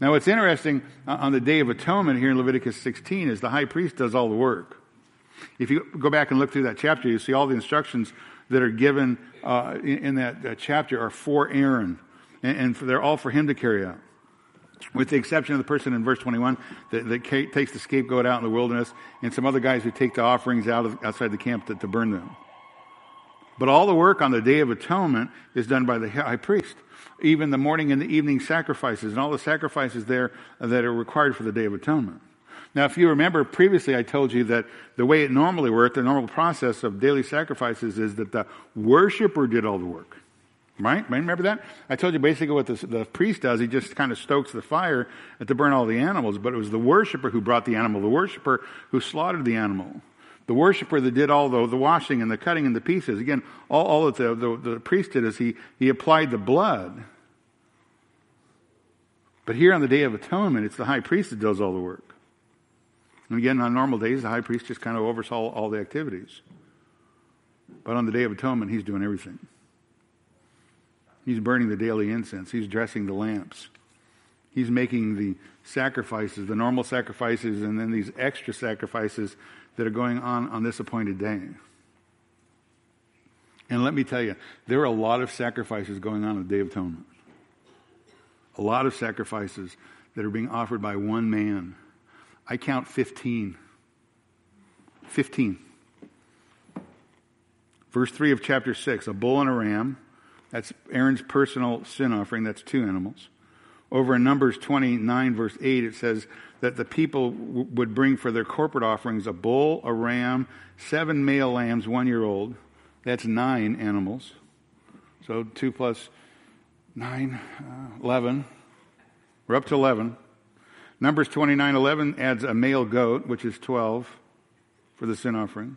Now, what's interesting on the Day of Atonement here in Leviticus 16 is the high priest does all the work. If you go back and look through that chapter, you see all the instructions that are given in that chapter are for Aaron. And they're all for him to carry out. with the exception of the person in verse 21 that takes the scapegoat out in the wilderness, and some other guys who take the offerings outside the camp to burn them. But all the work on the Day of Atonement is done by the high priest. Even the morning and the evening sacrifices and all the sacrifices there that are required for the Day of Atonement. Now, if you remember previously, I told you that the way it normally worked, the normal process of daily sacrifices is that the worshiper did all the work. Right? Remember that? I told you basically what the priest does. He just kind of stokes the fire to burn all the animals. But it was the worshiper who brought the animal, the worshiper who slaughtered the animal, the worshiper that did all the washing and the cutting and the pieces. Again, all that the priest did is he applied the blood. But here on the Day of Atonement, it's the high priest that does all the work. And again, on normal days, the high priest just kind of oversaw all the activities. But on the Day of Atonement, he's doing everything. He's burning the daily incense. He's dressing the lamps. He's making the sacrifices, the normal sacrifices, and then these extra sacrifices that are going on this appointed day. And let me tell you, there are a lot of sacrifices going on the Day of Atonement. A lot of sacrifices that are being offered by one man. I count 15. 15. Verse 3 of chapter 6, a bull and a ram. That's Aaron's personal sin offering. That's two animals. Over in Numbers 29, verse 8, it says that the people would bring for their corporate offerings a bull, a ram, 7 male lambs, 1-year-old. That's 9 animals. So 2 + 9, 11. We're up to 11. Numbers 29:11 adds a male goat, which is 12 for the sin offering.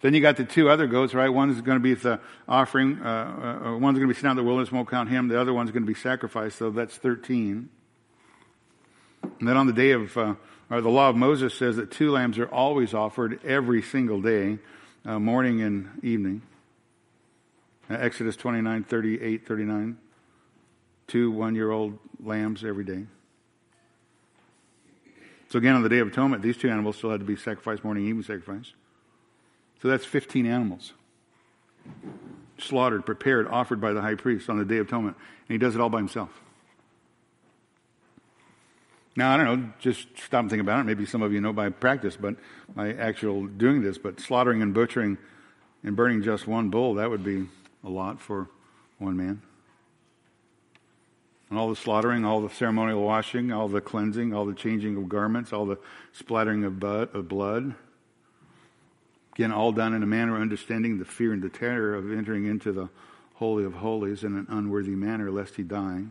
Then you got the two other goats, right? One's going to be the offering. One's going to be sent out in the wilderness. Won't count him. The other one's going to be sacrificed. So that's 13. And then on the day of, or the law of Moses says that 2 lambs are always offered every single day, morning and evening. Exodus 29:38-39. 2 one-year-old lambs every day. So again, on the Day of Atonement, these two animals still had to be sacrificed, morning and evening sacrifice. So that's 15 animals slaughtered, prepared, offered by the high priest on the Day of Atonement. And he does it all by himself. Now, I don't know, just stop and think about it. Maybe some of you know by practice, but by actual doing this, but slaughtering and butchering and burning just one bull, that would be a lot for one man. And all the slaughtering, all the ceremonial washing, all the cleansing, all the changing of garments, all the splattering of blood. Again, all done in a manner understanding the fear and the terror of entering into the Holy of Holies in an unworthy manner, lest he die.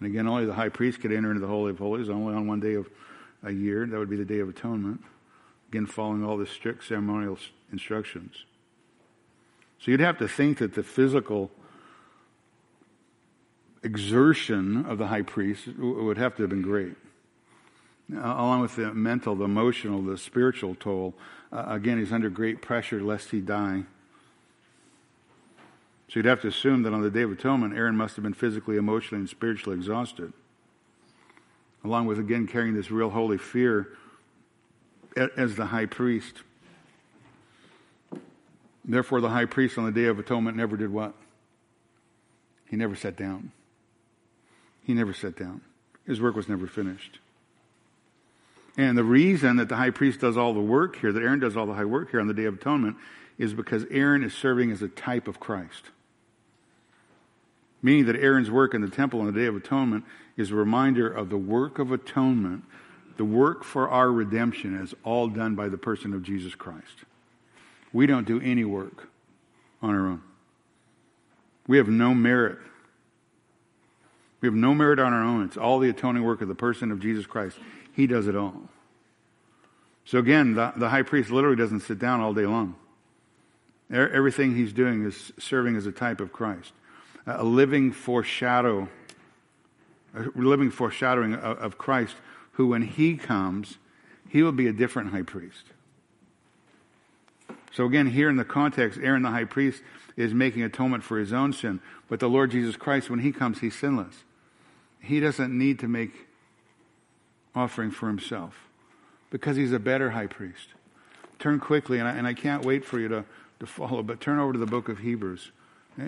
And again, only the high priest could enter into the Holy of Holies, only on one day of a year. That would be the Day of Atonement. Again, following all the strict ceremonial instructions. So you'd have to think that the physical exertion of the high priest would have to have been great. Along with the mental, the emotional, the spiritual toll. Again, he's under great pressure lest he die. So you'd have to assume that on the Day of Atonement, Aaron must have been physically, emotionally, and spiritually exhausted. Along with, again, carrying this real holy fear as the high priest. Therefore, the high priest on the Day of Atonement never did what? He never sat down. He never sat down. His work was never finished. And the reason that the high priest does all the work here, that Aaron does all the high work here on the Day of Atonement, is because Aaron is serving as a type of Christ. Meaning that Aaron's work in the temple on the Day of Atonement is a reminder of the work of atonement, the work for our redemption is all done by the person of Jesus Christ. We don't do any work on our own. We have no merit. We have no merit on our own. It's all the atoning work of the person of Jesus Christ. He does it all. So again, the high priest literally doesn't sit down all day long. Everything he's doing is serving as a type of Christ. A living foreshadowing of Christ, who when he comes, he will be a different high priest. So again, here in the context, Aaron the high priest is making atonement for his own sin. But the Lord Jesus Christ, when he comes, he's sinless. He doesn't need to make offering for himself because he's a better high priest. Turn quickly, and I can't wait for you to follow, but turn over to the book of Hebrews.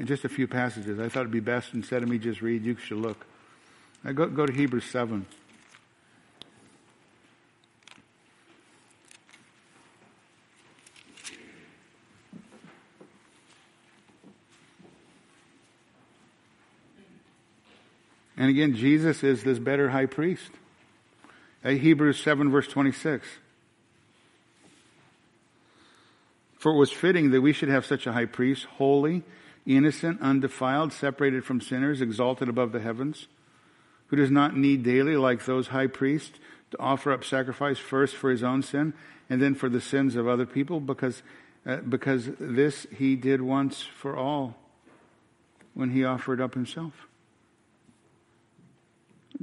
Just a few passages. I thought it'd be best instead of me just read, you should look. Now go to Hebrews 7. And again, Jesus is this better high priest. At Hebrews 7 verse 26. For it was fitting that we should have such a high priest, holy, innocent, undefiled, separated from sinners, exalted above the heavens, who does not need daily, like those high priests, to offer up sacrifice first for his own sin and then for the sins of other people, because this he did once for all when he offered up himself.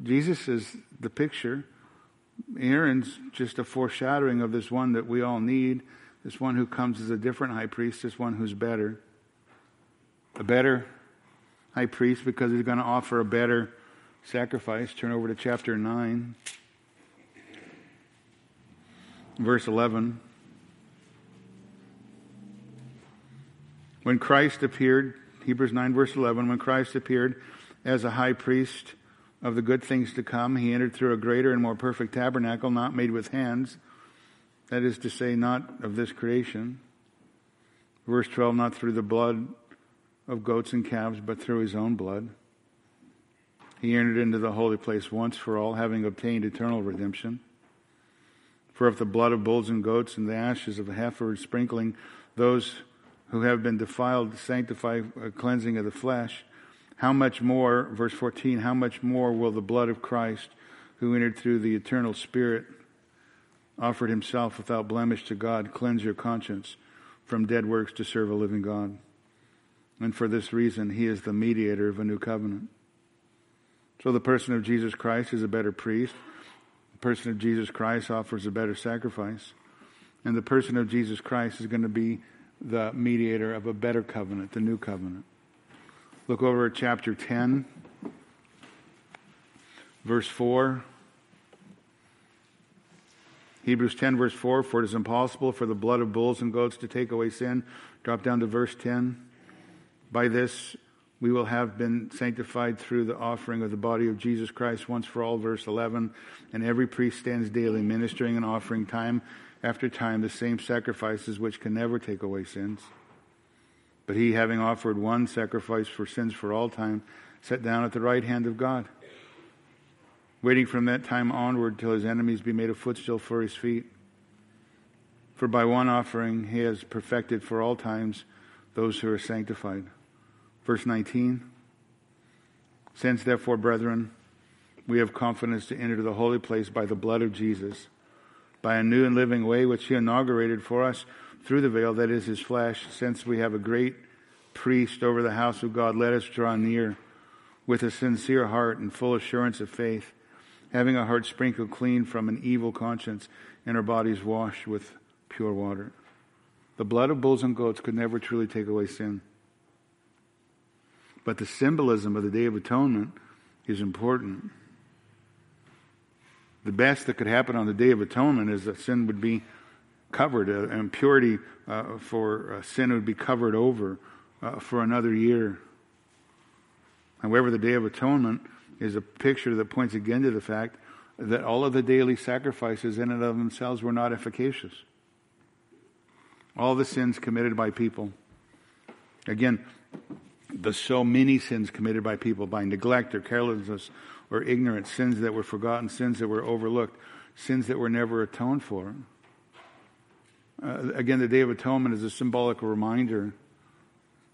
Jesus is the picture. Aaron's just a foreshadowing of this one that we all need, this one who comes as a different high priest, this one who's better. A better high priest because he's going to offer a better sacrifice. Turn over to chapter 9, verse 11. When Christ appeared, Hebrews 9, verse 11, when Christ appeared as a high priest of the good things to come, he entered through a greater and more perfect tabernacle, not made with hands, that is to say, not of this creation. Verse 12, not through the blood of goats and calves, but through his own blood. He entered into the holy place once for all, having obtained eternal redemption. For if the blood of bulls and goats and the ashes of a heifer sprinkling those who have been defiled sanctify a cleansing of the flesh, how much more, verse 14, how much more will the blood of Christ, who entered through the eternal Spirit, offered himself without blemish to God, cleanse your conscience from dead works to serve a living God. And for this reason, he is the mediator of a new covenant. So the person of Jesus Christ is a better priest. The person of Jesus Christ offers a better sacrifice. And the person of Jesus Christ is going to be the mediator of a better covenant, the new covenant. Look over at chapter 10, verse 4. Hebrews 10, verse 4, for it is impossible for the blood of bulls and goats to take away sin. Drop down to verse 10. By this we will have been sanctified through the offering of the body of Jesus Christ once for all, verse 11. And every priest stands daily ministering and offering time after time the same sacrifices which can never take away sins. But he, having offered one sacrifice for sins for all time, sat down at the right hand of God, waiting from that time onward till his enemies be made a footstool for his feet. For by one offering he has perfected for all times those who are sanctified. Verse 19, since therefore, brethren, we have confidence to enter the holy place by the blood of Jesus, by a new and living way which he inaugurated for us, through the veil, that is his flesh, since we have a great priest over the house of God, let us draw near with a sincere heart and full assurance of faith, having a heart sprinkled clean from an evil conscience and our bodies washed with pure water. The blood of bulls and goats could never truly take away sin. But the symbolism of the Day of Atonement is important. The best that could happen on the Day of Atonement is that sin would be covered, impurity for sin would be covered over for another year. However, the Day of Atonement is a picture that points again to the fact that all of the daily sacrifices in and of themselves were not efficacious. All the sins committed by people, again, the so many sins committed by people by neglect or carelessness or ignorance, sins that were forgotten, sins that were overlooked, sins that were never atoned for. Again, the Day of Atonement is a symbolic reminder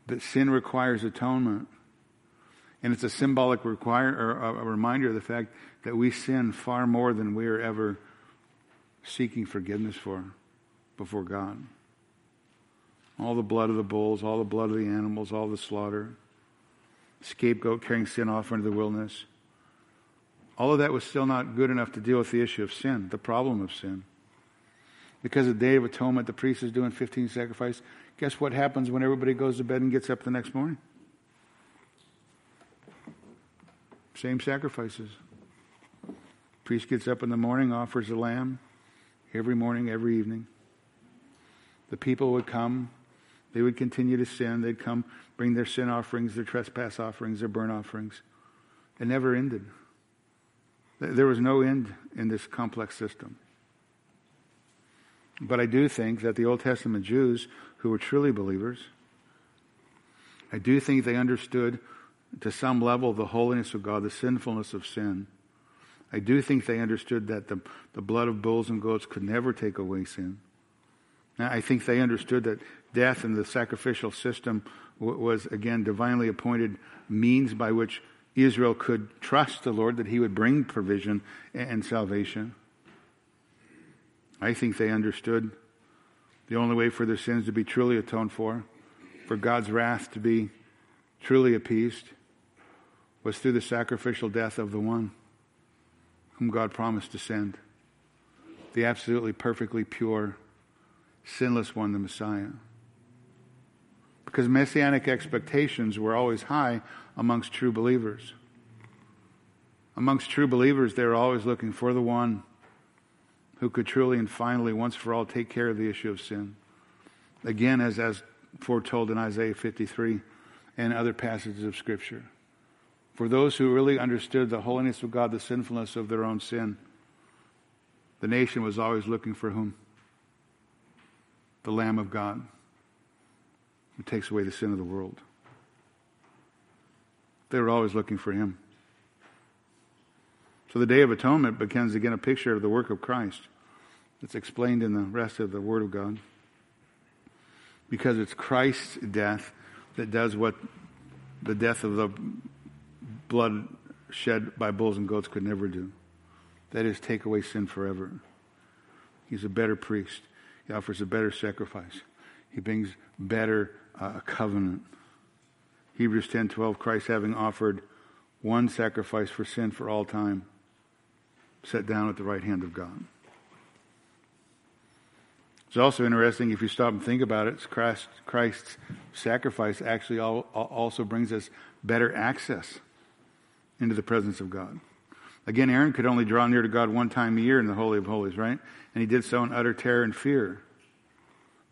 that sin requires atonement. And it's a symbolic reminder of the fact that we sin far more than we are ever seeking forgiveness for before God. All the blood of the bulls, all the blood of the animals, all the slaughter, scapegoat carrying sin off into the wilderness. All of that was still not good enough to deal with the issue of sin, the problem of sin. Because of the Day of Atonement, the priest is doing 15 sacrifices. Guess what happens when everybody goes to bed and gets up the next morning? Same sacrifices. Priest gets up in the morning, offers a lamb every morning, every evening. The people would come. They would continue to sin. They'd come, bring their sin offerings, their trespass offerings, their burnt offerings. It never ended. There was no end in this complex system. But I do think that the Old Testament Jews, who were truly believers, I do think they understood to some level the holiness of God, the sinfulness of sin. I do think they understood that the blood of bulls and goats could never take away sin. Now, I think they understood that death and the sacrificial system was, again, divinely appointed means by which Israel could trust the Lord, that he would bring provision and salvation. I think they understood the only way for their sins to be truly atoned for God's wrath to be truly appeased, was through the sacrificial death of the one whom God promised to send, the absolutely perfectly pure, sinless one, the Messiah. Because messianic expectations were always high amongst true believers. Amongst true believers, they were always looking for the one who could truly and finally, once for all, take care of the issue of sin. Again, as foretold in Isaiah 53 and other passages of Scripture. For those who really understood the holiness of God, the sinfulness of their own sin, the nation was always looking for whom? The Lamb of God, who takes away the sin of the world. They were always looking for him. So the Day of Atonement becomes again a picture of the work of Christ. It's explained in the rest of the Word of God. Because it's Christ's death that does what the death of the blood shed by bulls and goats could never do. That is, take away sin forever. He's a better priest. He offers a better sacrifice. He brings better covenant. Hebrews 10:12, Christ having offered one sacrifice for sin for all time, sat down at the right hand of God. It's also interesting, if you stop and think about it, Christ's sacrifice actually also brings us better access into the presence of God. Again, Aaron could only draw near to God one time a year in the Holy of Holies, right? And he did so in utter terror and fear.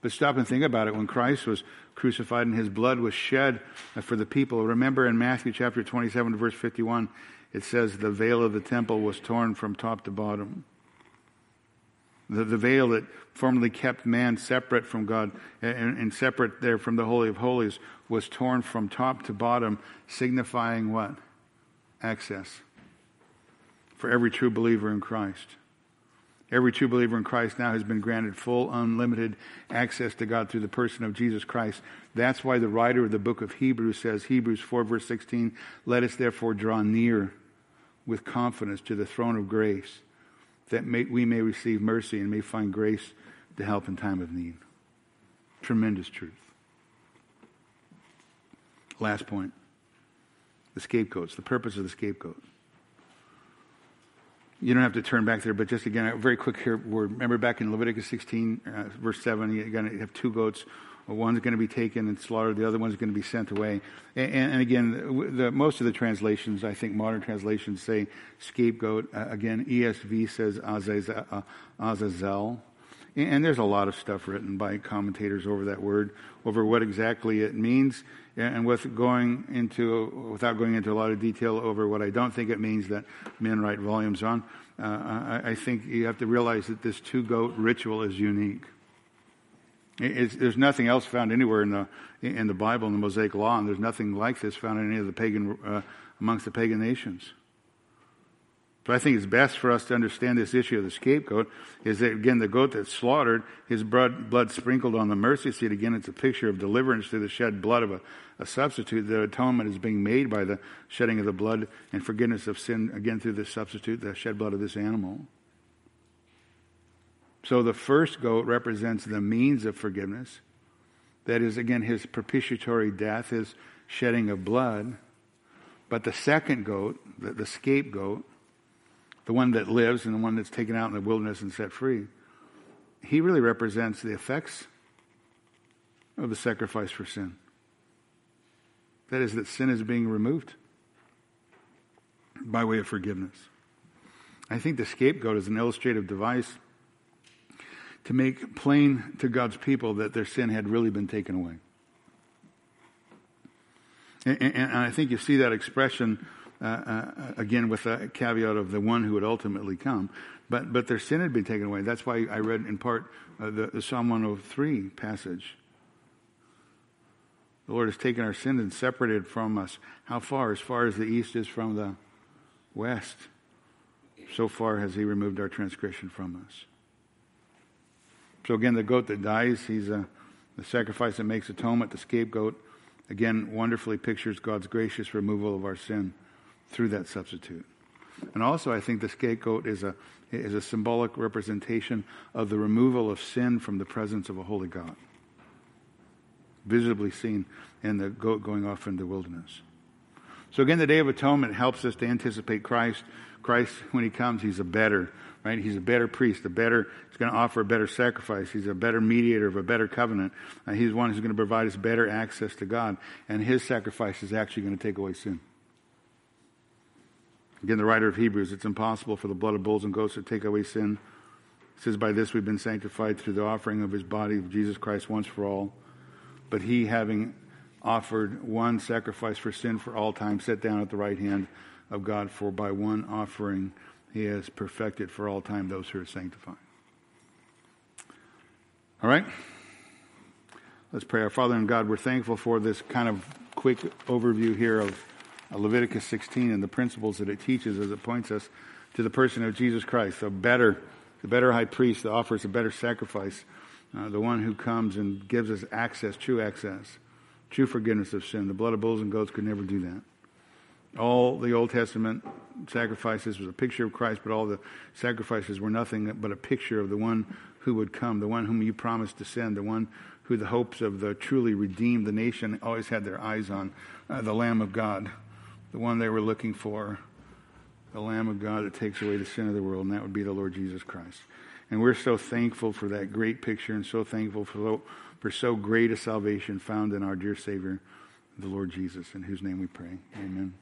But stop and think about it. When Christ was crucified and his blood was shed for the people, remember in Matthew chapter 27, verse 51, it says the veil of the temple was torn from top to bottom. The veil that formerly kept man separate from God and separate there from the Holy of Holies was torn from top to bottom, signifying what? Access. For every true believer in Christ. Every true believer in Christ now has been granted full, unlimited access to God through the person of Jesus Christ. That's why the writer of the book of Hebrews says, Hebrews 4, verse 16, let us therefore draw near with confidence to the throne of grace, that we may receive mercy and may find grace to help in time of need. Tremendous truth. Last point. The scapegoats. The purpose of the scapegoat. You don't have to turn back there, but just again, a very quick here. Remember back in Leviticus 16, verse 7, you're going to have two goats. One's going to be taken and slaughtered. The other one's going to be sent away. And again, most of the translations, I think modern translations say scapegoat. Again, ESV says Azazel. And there's a lot of stuff written by commentators over that word, over what exactly it means, and without going into a lot of detail over what I don't think it means that men write volumes on. I think you have to realize that this two-goat ritual is unique. There's nothing else found anywhere in the Bible, in the Mosaic Law, and there's nothing like this found in any of the amongst the pagan nations. But I think it's best for us to understand this issue of the scapegoat is that, again, the goat that's slaughtered, his blood sprinkled on the mercy seat. Again, it's a picture of deliverance through the shed blood of a substitute. The atonement is being made by the shedding of the blood and forgiveness of sin, again, through this substitute, the shed blood of this animal. So the first goat represents the means of forgiveness. That is, again, his propitiatory death, his shedding of blood. But the second goat, the scapegoat, the one that lives and the one that's taken out in the wilderness and set free, he really represents the effects of the sacrifice for sin. That is, that sin is being removed by way of forgiveness. I think the scapegoat is an illustrative device to make plain to God's people that their sin had really been taken away. And I think you see that expression again with a caveat of the one who would ultimately come, but their sin had been taken away. That's why I read in part the Psalm 103 passage. The Lord has taken our sin and separated from us. How far? As far as the east is from the west, so far has he removed our transgression from us. So again, the goat that dies, he's the sacrifice that makes atonement, the scapegoat, again, wonderfully pictures God's gracious removal of our sin through that substitute. And also, I think the scapegoat is a symbolic representation of the removal of sin from the presence of a holy God, visibly seen in the goat going off in the wilderness. So again, the Day of Atonement helps us to anticipate Christ. Christ, when he comes, he's a better, right? He's a better priest, he's going to offer a better sacrifice. He's a better mediator of a better covenant. He's one who's going to provide us better access to God. And his sacrifice is actually going to take away sin. Again, the writer of Hebrews, it's impossible for the blood of bulls and goats to take away sin. It says, by this we've been sanctified through the offering of his body of Jesus Christ once for all. But he, having offered one sacrifice for sin for all time, sat down at the right hand of God, for by one offering he has perfected for all time those who are sanctified. All right? Let's pray. Our Father and God, we're thankful for this kind of quick overview here of Leviticus 16 and the principles that it teaches as it points us to the person of Jesus Christ, the better high priest that offers a better sacrifice, the one who comes and gives us true access, true forgiveness of sin. The blood of bulls and goats could never do that. All the Old Testament sacrifices was a picture of Christ, but all the sacrifices were nothing but a picture of the one who would come, the one whom you promised to send, the one who the hopes of the truly redeemed, the nation always had their eyes on, the Lamb of God, the one they were looking for, the Lamb of God that takes away the sin of the world, and that would be the Lord Jesus Christ. And we're so thankful for that great picture and so thankful for so great a salvation found in our dear Savior, the Lord Jesus, in whose name we pray. Amen.